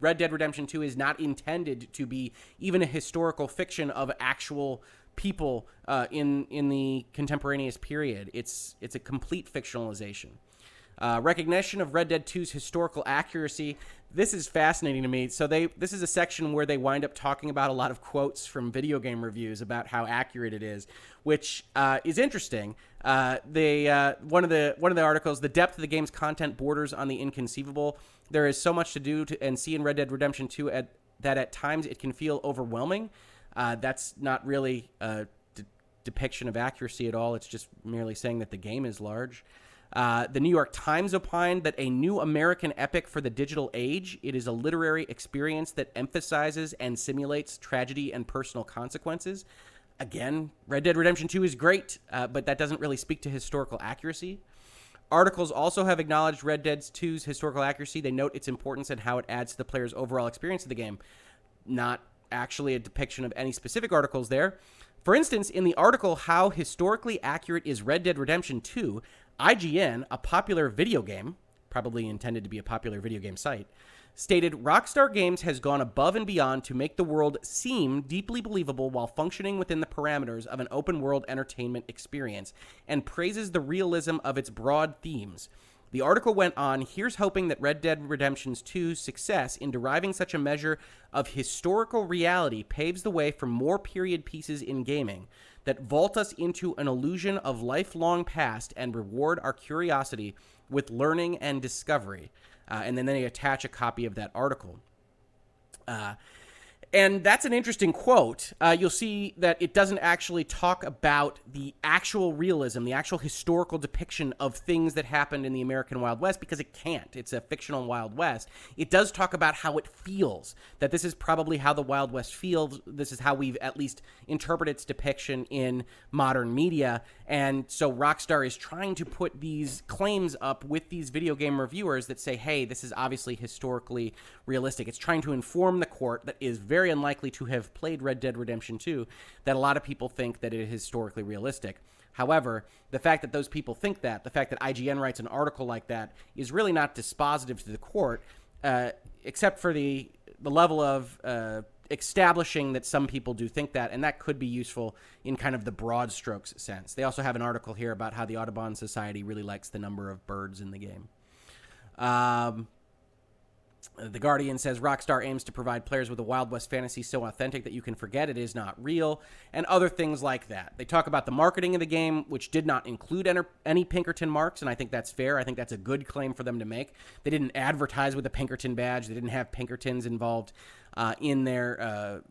Red Dead Redemption 2 is not intended to be even a historical fiction of actual people in the contemporaneous period. It's a complete fictionalization. Recognition of Red Dead 2's historical accuracy. This is fascinating to me. So this is a section where they wind up talking about a lot of quotes from video game reviews about how accurate it is, which is interesting. One of the articles, the depth of the game's content borders on the inconceivable. There is so much to do and see in Red Dead Redemption 2 that at times it can feel overwhelming. That's not really a depiction of accuracy at all. It's just merely saying that the game is large. The New York Times opined that a new American epic for the digital age. It is a literary experience that emphasizes and simulates tragedy and personal consequences. Again, Red Dead Redemption 2 is great, but that doesn't really speak to historical accuracy. Articles also have acknowledged Red Dead 2's historical accuracy. They note its importance and how it adds to the player's overall experience of the game. Not actually a depiction of any specific articles there. For instance, in the article, How Historically Accurate is Red Dead Redemption 2? IGN, a popular video game, probably intended to be a popular video game site, stated Rockstar Games has gone above and beyond to make the world seem deeply believable while functioning within the parameters of an open-world entertainment experience, and praises the realism of its broad themes. The article went on, here's hoping that Red Dead Redemption 2's success in deriving such a measure of historical reality paves the way for more period pieces in gaming that vault us into an illusion of lifelong past and reward our curiosity with learning and discovery. And then they attach a copy of that article. And that's an interesting quote. You'll see that it doesn't actually talk about the actual realism, the actual historical depiction of things that happened in the American Wild West, because it can't. It's a fictional Wild West. It does talk about how it feels, that this is probably how the Wild West feels. This is how we've at least interpreted its depiction in modern media. And so Rockstar is trying to put these claims up with these video game reviewers that say, hey, this is obviously historically realistic. It's trying to inform the court that is very unlikely to have played Red Dead Redemption 2, that a lot of people think that it is historically realistic. However, the fact that those people think that, the fact that IGN writes an article like that, is really not dispositive to the court, except for the level of establishing that some people do think that, and that could be useful in kind of the broad strokes sense. They also have an article here about how the Audubon Society really likes the number of birds in the game. The Guardian says Rockstar aims to provide players with a Wild West fantasy so authentic that you can forget it is not real, and other things like that. They talk about the marketing of the game, which did not include any Pinkerton marks, and I think that's fair. I think that's a good claim for them to make. They didn't advertise with a Pinkerton badge. They didn't have Pinkertons involved in their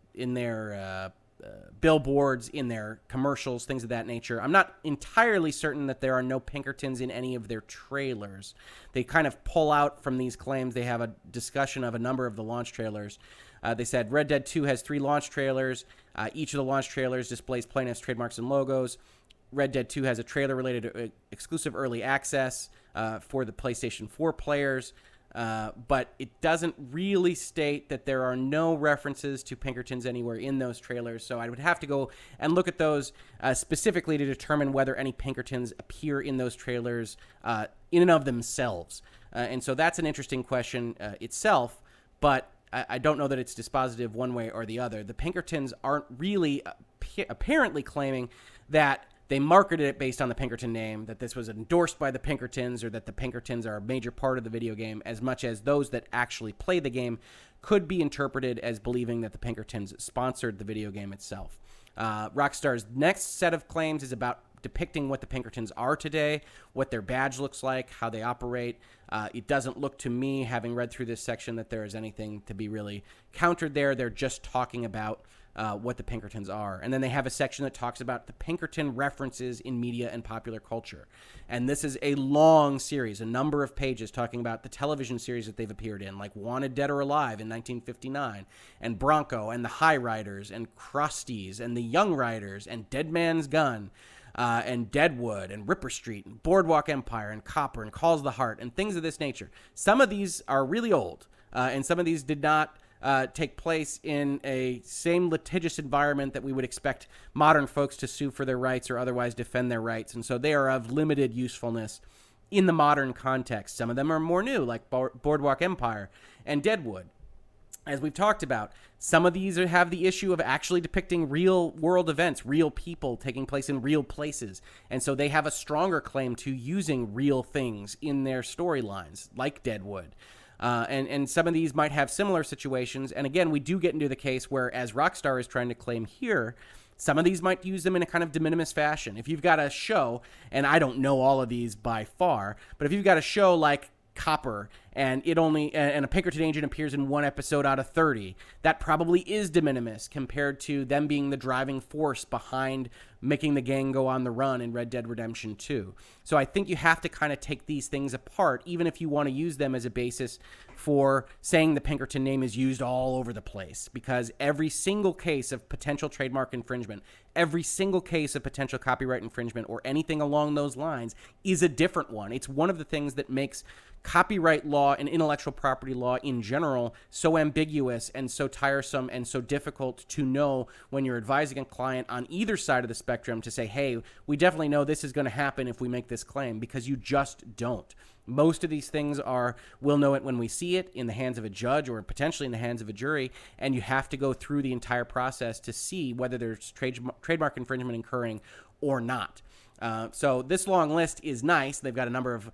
billboards, in their commercials, things of that nature. I'm not entirely certain that there are no Pinkertons in any of their trailers. They kind of pull out from these claims. They have a discussion of a number of the launch trailers. They said Red Dead 2 has 3 launch trailers. Each of the launch trailers displays plaintiffs, trademarks, and logos. Red Dead 2 has a trailer related to exclusive early access for the PlayStation 4 players. But it doesn't really state that there are no references to Pinkertons anywhere in those trailers, so I would have to go and look at those specifically to determine whether any Pinkertons appear in those trailers in and of themselves. And so that's an interesting question itself, but I don't know that it's dispositive one way or the other. The Pinkertons aren't really apparently claiming that they marketed it based on the Pinkerton name, that this was endorsed by the Pinkertons, or that the Pinkertons are a major part of the video game, as much as those that actually play the game could be interpreted as believing that the Pinkertons sponsored the video game itself. Rockstar's next set of claims is about depicting what the Pinkertons are today, what their badge looks like, how they operate. It doesn't look to me, having read through this section, that there is anything to be really countered there. They're just talking about what the Pinkertons are. And then they have a section that talks about the Pinkerton references in media and popular culture. And this is a long series, a number of pages, talking about the television series that they've appeared in, like Wanted Dead or Alive in 1959, and Bronco, and The High Riders, and Krusties, and The Young Riders, and Dead Man's Gun. And Deadwood, and Ripper Street, and Boardwalk Empire, and Copper, and Calls the Heart, and things of this nature. Some of these are really old, and some of these did not take place in a same litigious environment that we would expect modern folks to sue for their rights or otherwise defend their rights, and so they are of limited usefulness in the modern context. Some of them are more new, like Boardwalk Empire and Deadwood. As we've talked about, some of these have the issue of actually depicting real-world events, real people taking place in real places. And so they have a stronger claim to using real things in their storylines, like Deadwood. And some of these might have similar situations. And again, we do get into the case where, as Rockstar is trying to claim here, some of these might use them in a kind of de minimis fashion. If you've got a show, and I don't know all of these by far, but if you've got a show like Copper, and a Pinkerton agent appears in one episode out of 30. That probably is de minimis compared to them being the driving force behind making the gang go on the run in Red Dead Redemption 2. So I think you have to kind of take these things apart, even if you want to use them as a basis for saying the Pinkerton name is used all over the place, because every single case of potential trademark infringement, every single case of potential copyright infringement, or anything along those lines is a different one. It's one of the things that makes copyright law and intellectual property law in general so ambiguous and so tiresome and so difficult to know when you're advising a client on either side of the spectrum to say, hey, we definitely know this is going to happen if we make this claim, because you just don't. Most of these things are, we'll know it when we see it, in the hands of a judge or potentially in the hands of a jury, and you have to go through the entire process to see whether there's trademark infringement occurring or not. So this long list is nice. They've got a number of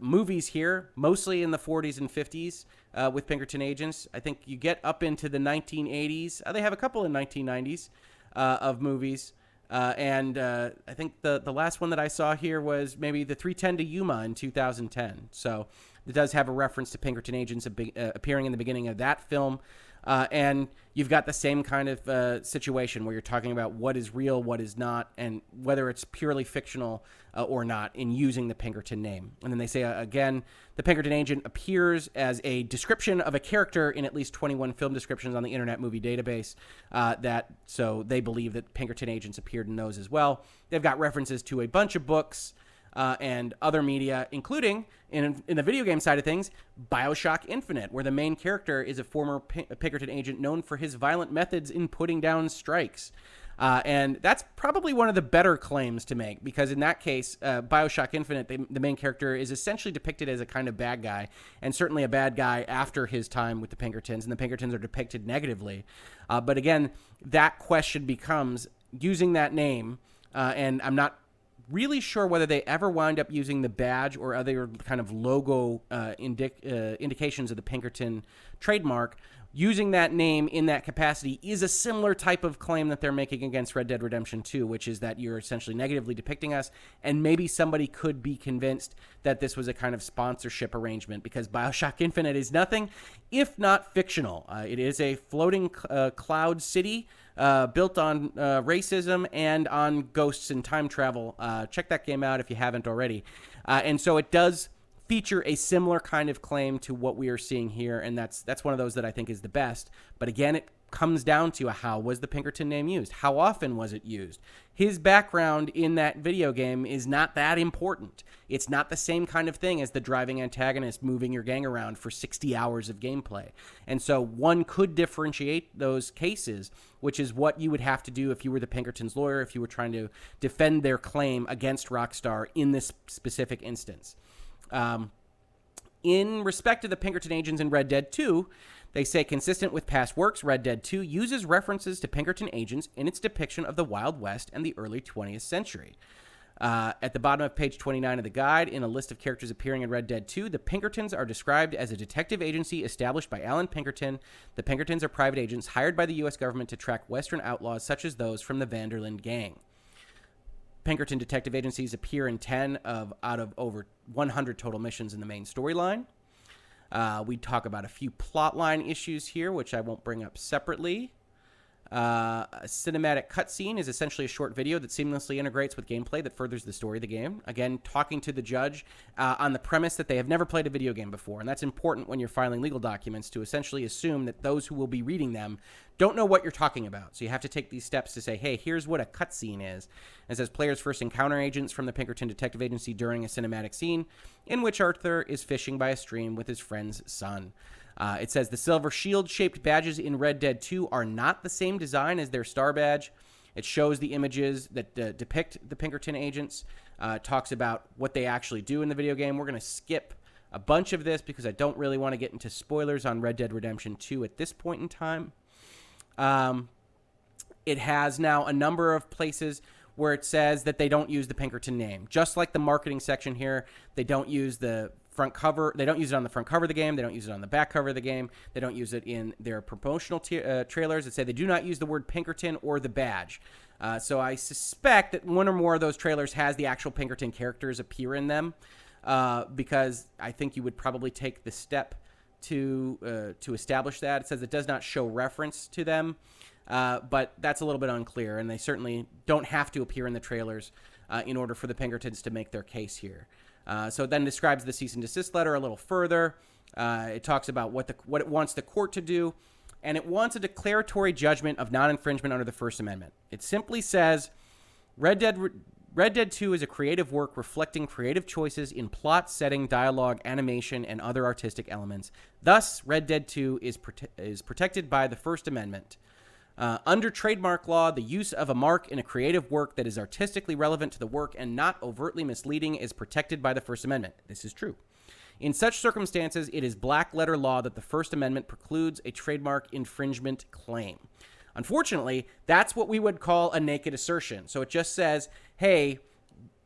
movies here, mostly in the 40s and 50s with Pinkerton agents. I think you get up into the 1980s. They have a couple in 1990s of movies. And I think the last one that I saw here was maybe the 3:10 to Yuma in 2010. So it does have a reference to Pinkerton agents appearing in the beginning of that film. And you've got the same kind of situation where you're talking about what is real, what is not, and whether it's purely fictional or not in using the Pinkerton name. And then they say, again, the Pinkerton agent appears as a description of a character in at least 21 film descriptions on the Internet Movie Database. So they believe that Pinkerton agents appeared in those as well. They've got references to a bunch of books and other media, including, in the video game side of things, Bioshock Infinite, where the main character is a former Pinkerton agent known for his violent methods in putting down strikes. And that's probably one of the better claims to make, because in that case, Bioshock Infinite, the main character is essentially depicted as a kind of bad guy, and certainly a bad guy after his time with the Pinkertons, and the Pinkertons are depicted negatively. But again, that question becomes, using that name, and I'm not really sure whether they ever wind up using the badge or other kind of logo indications of the Pinkerton trademark. Using that name in that capacity is a similar type of claim that they're making against Red Dead Redemption 2, which is that you're essentially negatively depicting us, and maybe somebody could be convinced that this was a kind of sponsorship arrangement, because Bioshock Infinite is nothing if not fictional. It is a floating cloud city built on racism and on ghosts and time travel. Check that game out if you haven't already. And so it does feature a similar kind of claim to what we are seeing here, and that's one of those that I think is the best. But again, it comes down to how was the Pinkerton name used? How often was it used? His background in that video game is not that important. It's not the same kind of thing as the driving antagonist moving your gang around for 60 hours of gameplay. And so one could differentiate those cases, which is what you would have to do if you were the Pinkertons' lawyer, if you were trying to defend their claim against Rockstar in this specific instance. In respect to the Pinkerton agents in Red Dead 2, They say, consistent with past works, Red Dead 2 uses references to Pinkerton agents in its depiction of the Wild West and the early 20th century. At the bottom of page 29 of the guide, in a list of characters appearing in Red Dead 2, the Pinkertons are described as a detective agency established by Alan Pinkerton. The Pinkertons are private agents hired by the U.S. government to track Western outlaws such as those from the Van der Linde gang. Pinkerton detective agencies appear in 10 out of over 100 total missions in the main storyline. We talk about a few plotline issues here, which I won't bring up separately. A cinematic cutscene is essentially a short video that seamlessly integrates with gameplay that furthers the story of the game. Again, talking to the judge on the premise that they have never played a video game before, and that's important when you're filing legal documents to essentially assume that those who will be reading them don't know what you're talking about. So you have to take these steps to say, hey, here's what a cutscene is. It says players first encounter agents from the Pinkerton Detective Agency during a cinematic scene in which Arthur is fishing by a stream with his friend's son. It says the silver shield-shaped badges in Red Dead 2 are not the same design as their star badge. It shows the images that depict the Pinkerton agents. It talks about what they actually do in the video game. We're going to skip a bunch of this because I don't really want to get into spoilers on Red Dead Redemption 2 at this point in time. It has now a number of places where it says that they don't use the Pinkerton name. Just like the marketing section here, they don't use the front cover. They don't use it on the front cover of the game. They don't use it on the back cover of the game. They don't use it in their promotional trailers. It said they do not use the word Pinkerton or the badge. So I suspect that one or more of those trailers has the actual Pinkerton characters appear in them, because I think you would probably take the step to establish that. It says it does not show reference to them, but that's a little bit unclear, and they certainly don't have to appear in the trailers in order for the Pinkertons to make their case here. So it then describes the cease and desist letter a little further. It talks about what it wants the court to do, and it wants a declaratory judgment of non-infringement under the First Amendment. It simply says, Red Dead 2 is a creative work reflecting creative choices in plot, setting, dialogue, animation, and other artistic elements. Thus, Red Dead 2 is protected by the First Amendment. Under trademark law, the use of a mark in a creative work that is artistically relevant to the work and not overtly misleading is protected by the First Amendment. This is true. In such circumstances, it is black letter law that the First Amendment precludes a trademark infringement claim. Unfortunately, that's what we would call a naked assertion. So it just says, hey,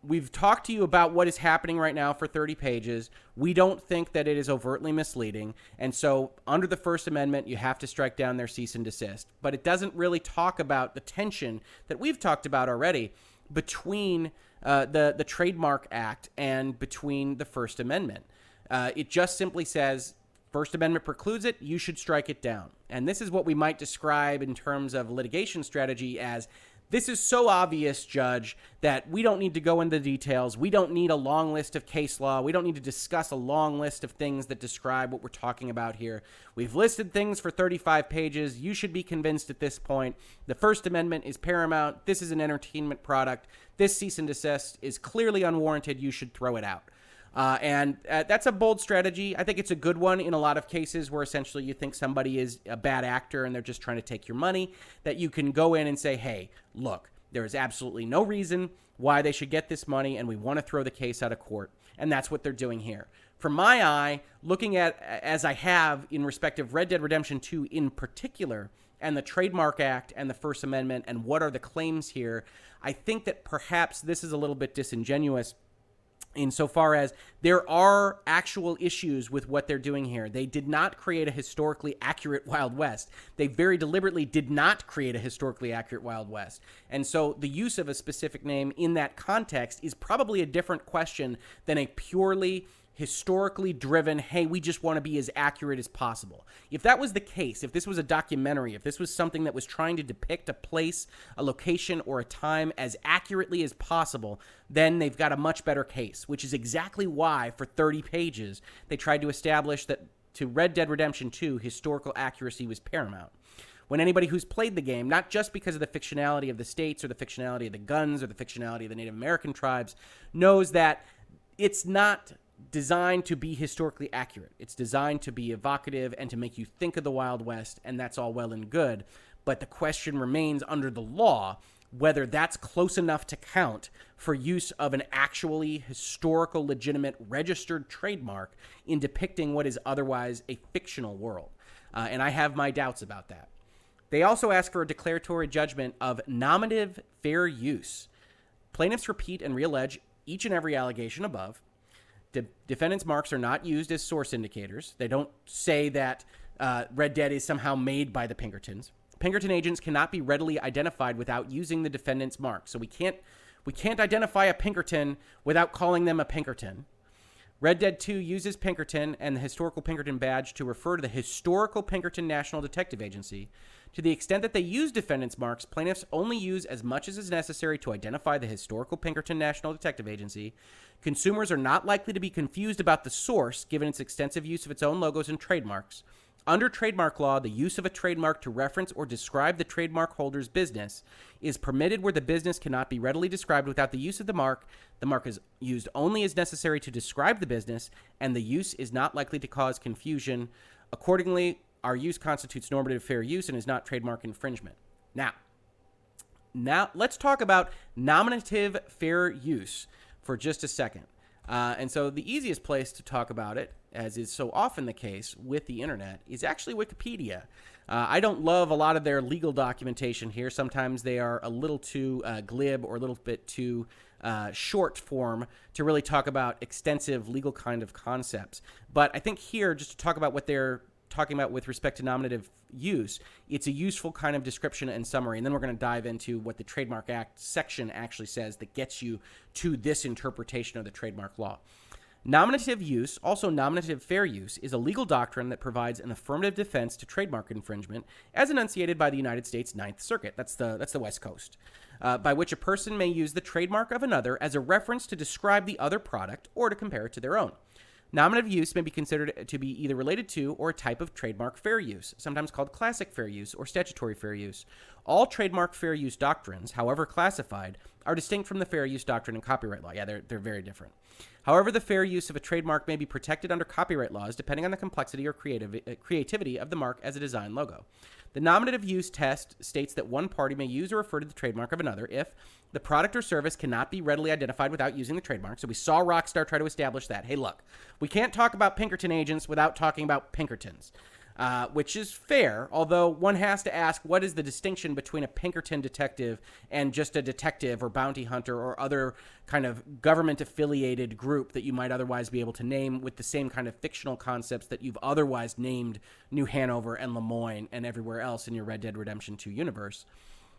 we've talked to you about what is happening right now for 30 pages. We don't think that it is overtly misleading. And so under the First Amendment, you have to strike down their cease and desist. But it doesn't really talk about the tension that we've talked about already between the Trademark Act and between the First Amendment. It just simply says, First Amendment precludes it, you should strike it down. And this is what we might describe in terms of litigation strategy as, this is so obvious, Judge, that we don't need to go into the details. We don't need a long list of case law. We don't need to discuss a long list of things that describe what we're talking about here. We've listed things for 35 pages. You should be convinced at this point. The First Amendment is paramount. This is an entertainment product. This cease and desist is clearly unwarranted. You should throw it out. And that's a bold strategy. I think it's a good one in a lot of cases where essentially you think somebody is a bad actor and they're just trying to take your money, that you can go in and say, hey, look, there is absolutely no reason why they should get this money, and we want to throw the case out of court. And that's what they're doing here. From my eye, looking at, as I have in respect of Red Dead Redemption 2 in particular, and the Trademark Act and the First Amendment, and what are the claims here, I think that perhaps this is a little bit disingenuous, insofar as there are actual issues with what they're doing here. They did not create a historically accurate Wild West. They very deliberately did not create a historically accurate Wild West. And so the use of a specific name in that context is probably a different question than a purely historically driven, hey, we just want to be as accurate as possible. If that was the case, if this was a documentary, if this was something that was trying to depict a place, a location, or a time as accurately as possible, then they've got a much better case, which is exactly why for 30 pages they tried to establish that to Red Dead Redemption 2, historical accuracy was paramount. When anybody who's played the game, not just because of the fictionality of the states or the fictionality of the guns or the fictionality of the Native American tribes, knows that it's not designed to be historically accurate. It's designed to be evocative and to make you think of the Wild West, and that's all well and good. But the question remains under the law whether that's close enough to count for use of an actually historical, legitimate, registered trademark in depicting what is otherwise a fictional world. and I have my doubts about that. They also ask for a declaratory judgment of nominative fair use. Plaintiffs repeat and reallege each and every allegation above. Defendants' marks are not used as source indicators. They don't say that Red Dead is somehow made by the Pinkertons. Pinkerton agents cannot be readily identified without using the defendant's mark. So we can't identify a Pinkerton without calling them a Pinkerton. Red Dead 2 uses Pinkerton and the historical Pinkerton badge to refer to the historical Pinkerton National Detective Agency. To the extent that they use defendants' marks, plaintiffs only use as much as is necessary to identify the historical Pinkerton National Detective Agency. Consumers are not likely to be confused about the source, given its extensive use of its own logos and trademarks. Under trademark law, the use of a trademark to reference or describe the trademark holder's business is permitted where the business cannot be readily described without the use of the mark. The mark is used only as necessary to describe the business, and the use is not likely to cause confusion. Accordingly, our use constitutes normative fair use and is not trademark infringement. Now let's talk about nominative fair use for just a second. And so the easiest place to talk about it, as is so often the case with the internet, is actually Wikipedia. I don't love a lot of their legal documentation here. Sometimes they are a little too glib or a little bit too short form to really talk about extensive legal kind of concepts. But I think here, just to talk about what they're talking about with respect to nominative use, it's a useful kind of description and summary. And then we're going to dive into what the Trademark Act section actually says that gets you to this interpretation of the trademark law. Nominative use, also nominative fair use, is a legal doctrine that provides an affirmative defense to trademark infringement as enunciated by the United States Ninth Circuit. That's the West Coast. By which a person may use the trademark of another as a reference to describe the other product or to compare it to their own. Nominative use may be considered to be either related to or a type of trademark fair use, sometimes called classic fair use or statutory fair use. All trademark fair use doctrines, however classified, are distinct from the fair use doctrine in copyright law. Yeah, they're very different. However, the fair use of a trademark may be protected under copyright laws depending on the complexity or creativity of the mark as a design logo. The nominative use test states that one party may use or refer to the trademark of another if the product or service cannot be readily identified without using the trademark. So we saw Rockstar try to establish that. Hey, look, we can't talk about Pinkerton agents without talking about Pinkertons. Which is fair, although one has to ask, what is the distinction between a Pinkerton detective and just a detective or bounty hunter or other kind of government-affiliated group that you might otherwise be able to name with the same kind of fictional concepts that you've otherwise named New Hanover and Lemoyne and everywhere else in your Red Dead Redemption 2 universe?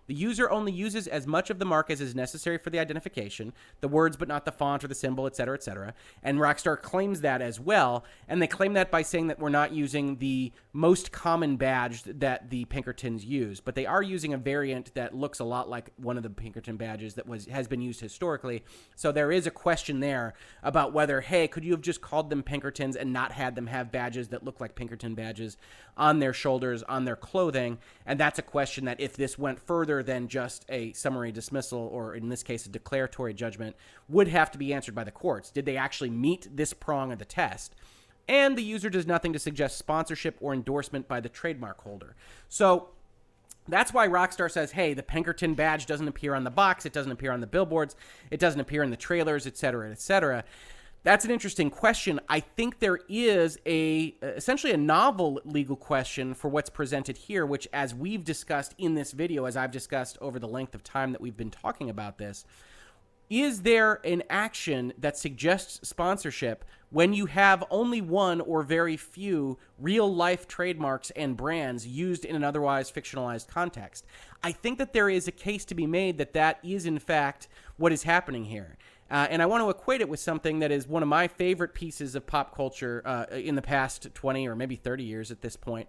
The user only uses as much of the mark as is necessary for the identification, the words but not the font or the symbol, etc., etc. And Rockstar claims that as well, and they claim that by saying that we're not using the most common badge that the Pinkertons use, but they are using a variant that looks a lot like one of the Pinkerton badges that has been used historically. So there is a question there about whether, hey, could you have just called them Pinkertons and not had them have badges that look like Pinkerton badges on their shoulders, on their clothing? And that's a question that, if this went further than just a summary dismissal, or in this case a declaratory judgment, would have to be answered by the courts. Did they actually meet this prong of the test? And the user does nothing to suggest sponsorship or endorsement by the trademark holder. So that's why Rockstar says, hey, the Pinkerton badge doesn't appear on the box, it doesn't appear on the billboards, it doesn't appear in the trailers, etc., etc. That's an interesting question. I think there is essentially a novel legal question for what's presented here, which, as we've discussed in this video, as I've discussed over the length of time that we've been talking about this, is there an action that suggests sponsorship when you have only one or very few real-life trademarks and brands used in an otherwise fictionalized context? I think that there is a case to be made that that is, in fact, what is happening here. And I want to equate it with something that is one of my favorite pieces of pop culture in the past 20 or maybe 30 years at this point,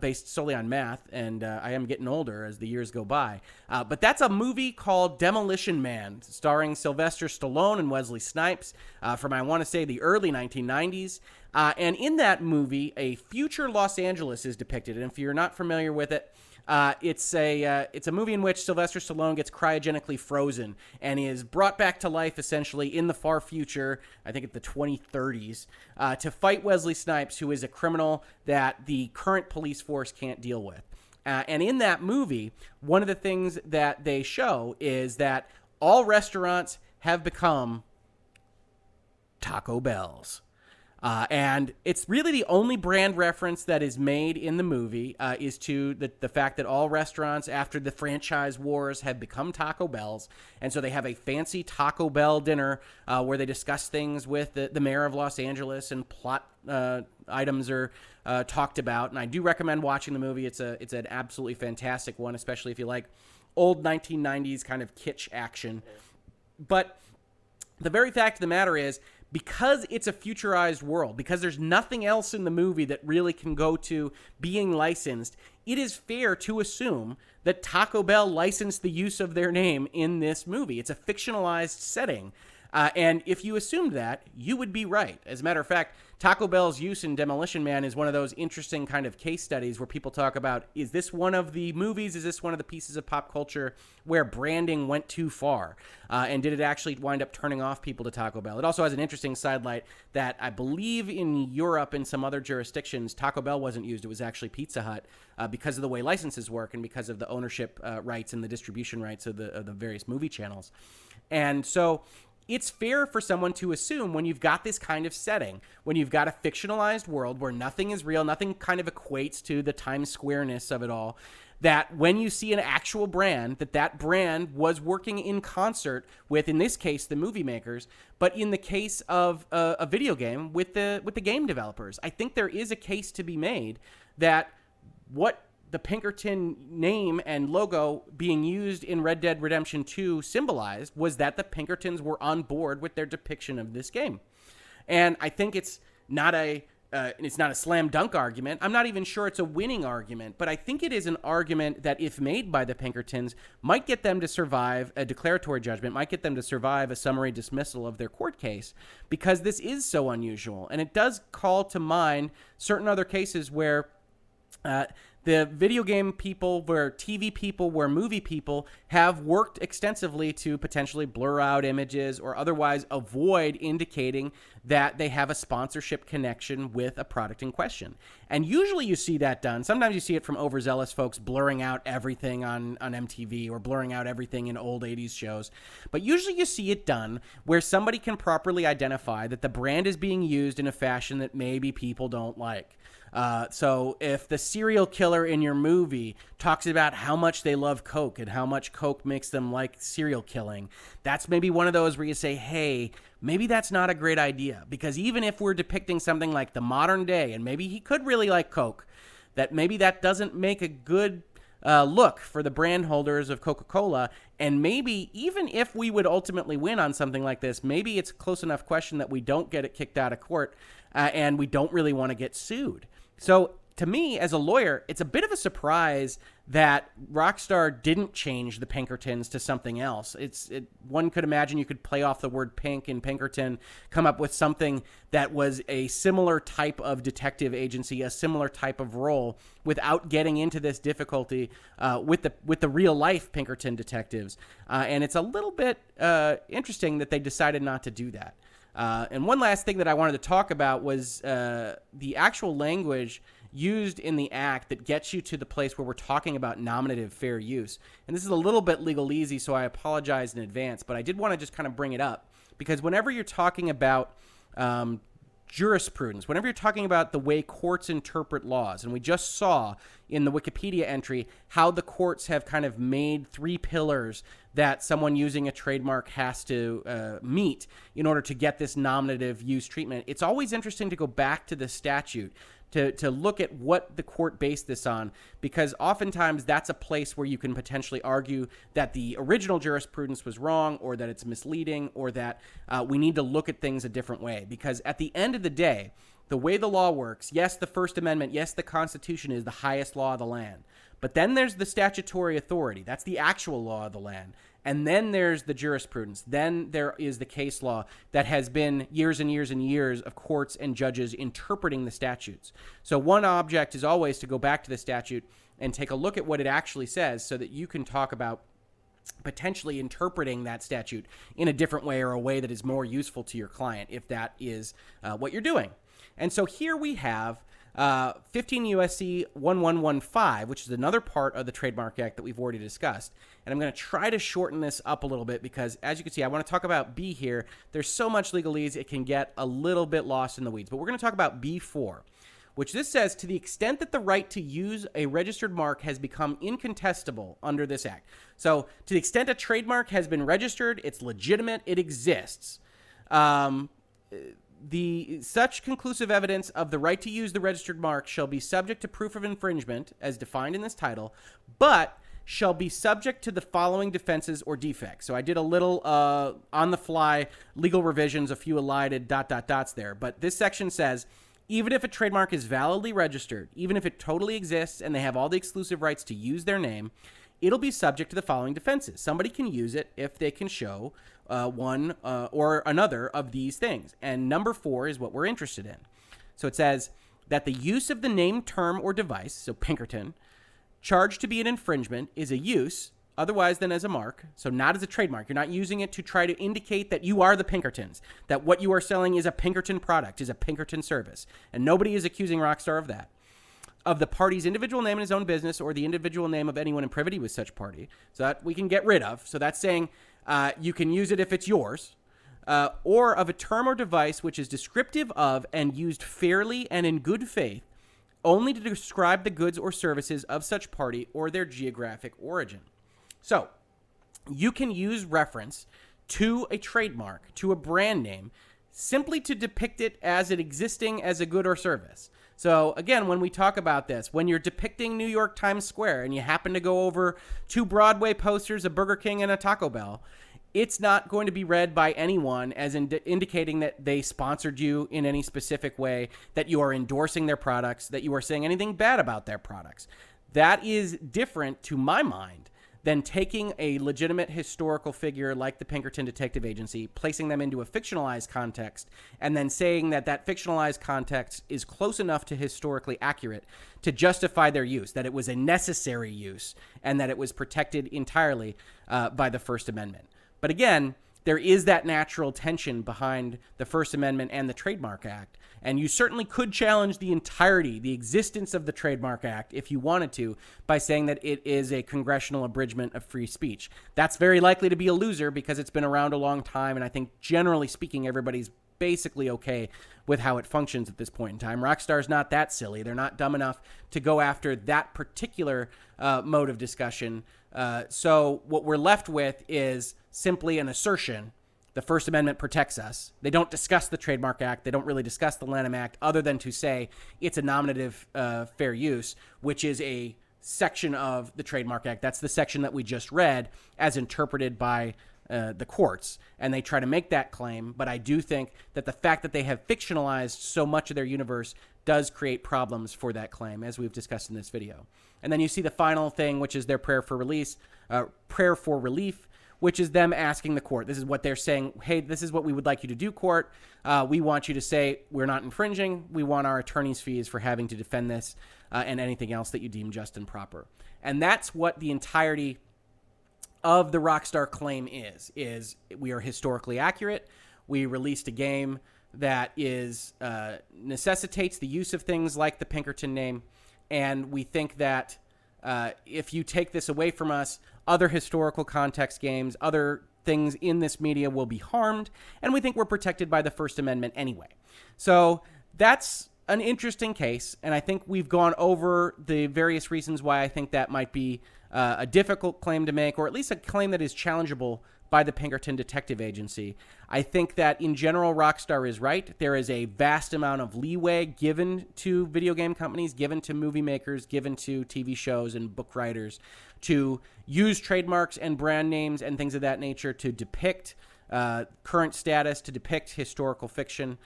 based solely on math, and I am getting older as the years go by. But that's a movie called Demolition Man, starring Sylvester Stallone and Wesley Snipes from, I want to say, the early 1990s. And in that movie, a future Los Angeles is depicted, and if you're not familiar with it, it's a movie in which Sylvester Stallone gets cryogenically frozen and is brought back to life essentially in the far future, I think at the 2030s, to fight Wesley Snipes, who is a criminal that the current police force can't deal with. And in that movie, one of the things that they show is that all restaurants have become Taco Bells. And it's really the only brand reference that is made in the movie is to the fact that all restaurants after the franchise wars have become Taco Bells. And so they have a fancy Taco Bell dinner where they discuss things with the mayor of Los Angeles, and plot items are talked about. And I do recommend watching the movie. It's an absolutely fantastic one, especially if you like old 1990s kind of kitsch action. But the very fact of the matter is, because it's a futurized world, because there's nothing else in the movie that really can go to being licensed, it is fair to assume that Taco Bell licensed the use of their name in this movie. It's a fictionalized setting. And if you assumed that, you would be right. As a matter of fact, Taco Bell's use in Demolition Man is one of those interesting kind of case studies where people talk about, is this one of the movies, is this one of the pieces of pop culture where branding went too far? And did it actually wind up turning off people to Taco Bell? It also has an interesting sidelight that I believe in Europe and some other jurisdictions, Taco Bell wasn't used. It was actually Pizza Hut because of the way licenses work and because of the ownership rights and the distribution rights of the various movie channels. And so it's fair for someone to assume, when you've got this kind of setting, when you've got a fictionalized world where nothing is real, nothing kind of equates to the Times Square-ness of it all, that when you see an actual brand, that brand was working in concert with, in this case, the movie makers, but in the case of a video game, with the game developers. I think there is a case to be made that what the Pinkerton name and logo being used in Red Dead Redemption 2 symbolized was that the Pinkertons were on board with their depiction of this game. And I think it's not a slam dunk argument. I'm not even sure it's a winning argument, but I think it is an argument that, if made by the Pinkertons, might get them to survive a declaratory judgment, might get them to survive a summary dismissal of their court case, because this is so unusual. And it does call to mind certain other cases where the video game people, where TV people, where movie people have worked extensively to potentially blur out images or otherwise avoid indicating that they have a sponsorship connection with a product in question. And usually you see that done. Sometimes you see it from overzealous folks blurring out everything on MTV or blurring out everything in old 80s shows. But usually you see it done where somebody can properly identify that the brand is being used in a fashion that maybe people don't like. So if the serial killer in your movie talks about how much they love Coke and how much Coke makes them like serial killing, that's maybe one of those where you say, hey, maybe that's not a great idea, because even if we're depicting something like the modern day and maybe he could really like Coke, that maybe that doesn't make a good look for the brand holders of Coca-Cola. And maybe even if we would ultimately win on something like this, maybe it's a close enough question that we don't get it kicked out of court and we don't really want to get sued. So to me, as a lawyer, it's a bit of a surprise that Rockstar didn't change the Pinkertons to something else. One could imagine you could play off the word pink in Pinkerton, come up with something that was a similar type of detective agency, a similar type of role, without getting into this difficulty with the real life Pinkerton detectives. And it's a little bit interesting that they decided not to do that. And one last thing that I wanted to talk about was the actual language used in the act that gets you to the place where we're talking about nominative fair use. And this is a little bit legalese, so I apologize in advance, but I did want to just kind of bring it up, because whenever you're talking about jurisprudence, whenever you're talking about the way courts interpret laws, and we just saw in the Wikipedia entry how the courts have kind of made three pillars that someone using a trademark has to meet in order to get this nominative use treatment, it's always interesting to go back to the statute to look at what the court based this on, because oftentimes that's a place where you can potentially argue that the original jurisprudence was wrong, or that it's misleading, or that we need to look at things a different way. Because at the end of the day, the way the law works, yes, the First Amendment, yes, the Constitution is the highest law of the land. But then there's the statutory authority. That's the actual law of the land. And then there's the jurisprudence. Then there is the case law that has been years and years and years of courts and judges interpreting the statutes. So one object is always to go back to the statute and take a look at what it actually says, so that you can talk about potentially interpreting that statute in a different way, or a way that is more useful to your client, if that is what you're doing. And so here we have 15 USC 1115, which is another part of the Trademark Act that we've already discussed. And I'm going to try to shorten this up a little bit because, as you can see, I want to talk about B here. There's so much legalese, it can get a little bit lost in the weeds. But we're going to talk about B4, which this says, to the extent that the right to use a registered mark has become incontestable under this act. So to the extent a trademark has been registered, it's legitimate, it exists. Such conclusive evidence of the right to use the registered mark shall be subject to proof of infringement, as defined in this title, but shall be subject to the following defenses or defects. So I did a little on-the-fly legal revisions, a few elided ... there. But this section says, even if a trademark is validly registered, even if it totally exists and they have all the exclusive rights to use their name, it'll be subject to the following defenses. Somebody can use it if they can show one or another of these things. And number 4 is what we're interested in. So it says that the use of the name, term, or device, so Pinkerton, charged to be an infringement is a use otherwise than as a mark, so not as a trademark. You're not using it to try to indicate that you are the Pinkertons, that what you are selling is a Pinkerton product, is a Pinkerton service. And nobody is accusing Rockstar of that. Of the party's individual name in his own business or the individual name of anyone in privity with such party. So that we can get rid of. So that's saying you can use it if it's yours. Or of a term or device which is descriptive of and used fairly and in good faith only to describe the goods or services of such party or their geographic origin. So you can use reference to a trademark, to a brand name, simply to depict it as it existing as a good or service. So again, when we talk about this, when you're depicting New York Times Square and you happen to go over 2 Broadway posters, a Burger King and a Taco Bell, it's not going to be read by anyone as indicating that they sponsored you in any specific way, that you are endorsing their products, that you are saying anything bad about their products. That is different, to my mind, than taking a legitimate historical figure like the Pinkerton Detective Agency, placing them into a fictionalized context, and then saying that that fictionalized context is close enough to historically accurate to justify their use, that it was a necessary use, and that it was protected entirely by the First Amendment. But again, there is that natural tension behind the First Amendment and the Trademark Act, and you certainly could challenge the entirety, the existence of the Trademark Act, if you wanted to, by saying that it is a congressional abridgment of free speech. That's very likely to be a loser because it's been around a long time, and I think, generally speaking, everybody's basically okay with how it functions at this point in time. Rockstar's not that silly. They're not dumb enough to go after that particular mode of discussion. So what we're left with is simply an assertion. The First Amendment protects us. They don't discuss the Trademark Act. They don't really discuss the Lanham Act other than to say it's a nominative fair use, which is a section of the Trademark Act. That's the section that we just read as interpreted by the courts, and they try to make that claim. But I do think that the fact that they have fictionalized so much of their universe does create problems for that claim, as we've discussed in this video. And then you see the final thing, which is their prayer for relief, which is them asking the court. This is what they're saying. Hey, this is what we would like you to do, court. We want you to say we're not infringing. We want our attorney's fees for having to defend this and anything else that you deem just and proper. And that's what the entirety of the Rockstar claim is we are historically accurate. We released a game that is necessitates the use of things like the Pinkerton name. And we think that if you take this away from us, other historical context games, other things in this media will be harmed, and we think we're protected by the First Amendment anyway. So that's an interesting case, and I think we've gone over the various reasons why I think that might be a difficult claim to make, or at least a claim that is challengeable by the Pinkerton Detective Agency. I think that in general, Rockstar is right. There is a vast amount of leeway given to video game companies, given to movie makers, given to TV shows and book writers to use trademarks and brand names and things of that nature to depict current status, to depict historical fiction.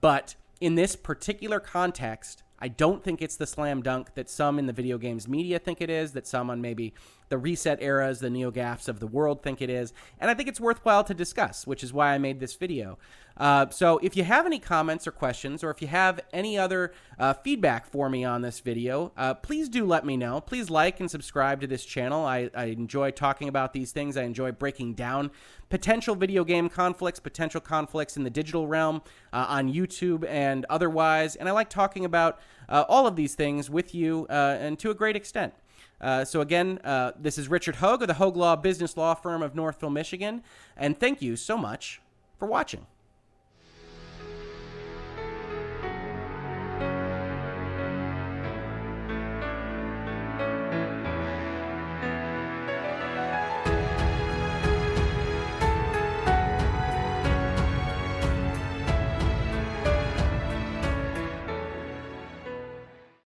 But in this particular context, I don't think it's the slam dunk that some in the video games media think it is, that some on maybe the reset eras, the NeoGAFs of the world think it is, and I think it's worthwhile to discuss, which is why I made this video. So if you have any comments or questions, or if you have any other feedback for me on this video, please do let me know. Please like and subscribe to this channel. I enjoy talking about these things. I enjoy breaking down potential video game conflicts, potential conflicts in the digital realm, on YouTube and otherwise. And I like talking about all of these things with you and to a great extent. So again, this is Richard Hoeg of the Hoeg Law Business Law Firm of Northville, Michigan. And thank you so much for watching.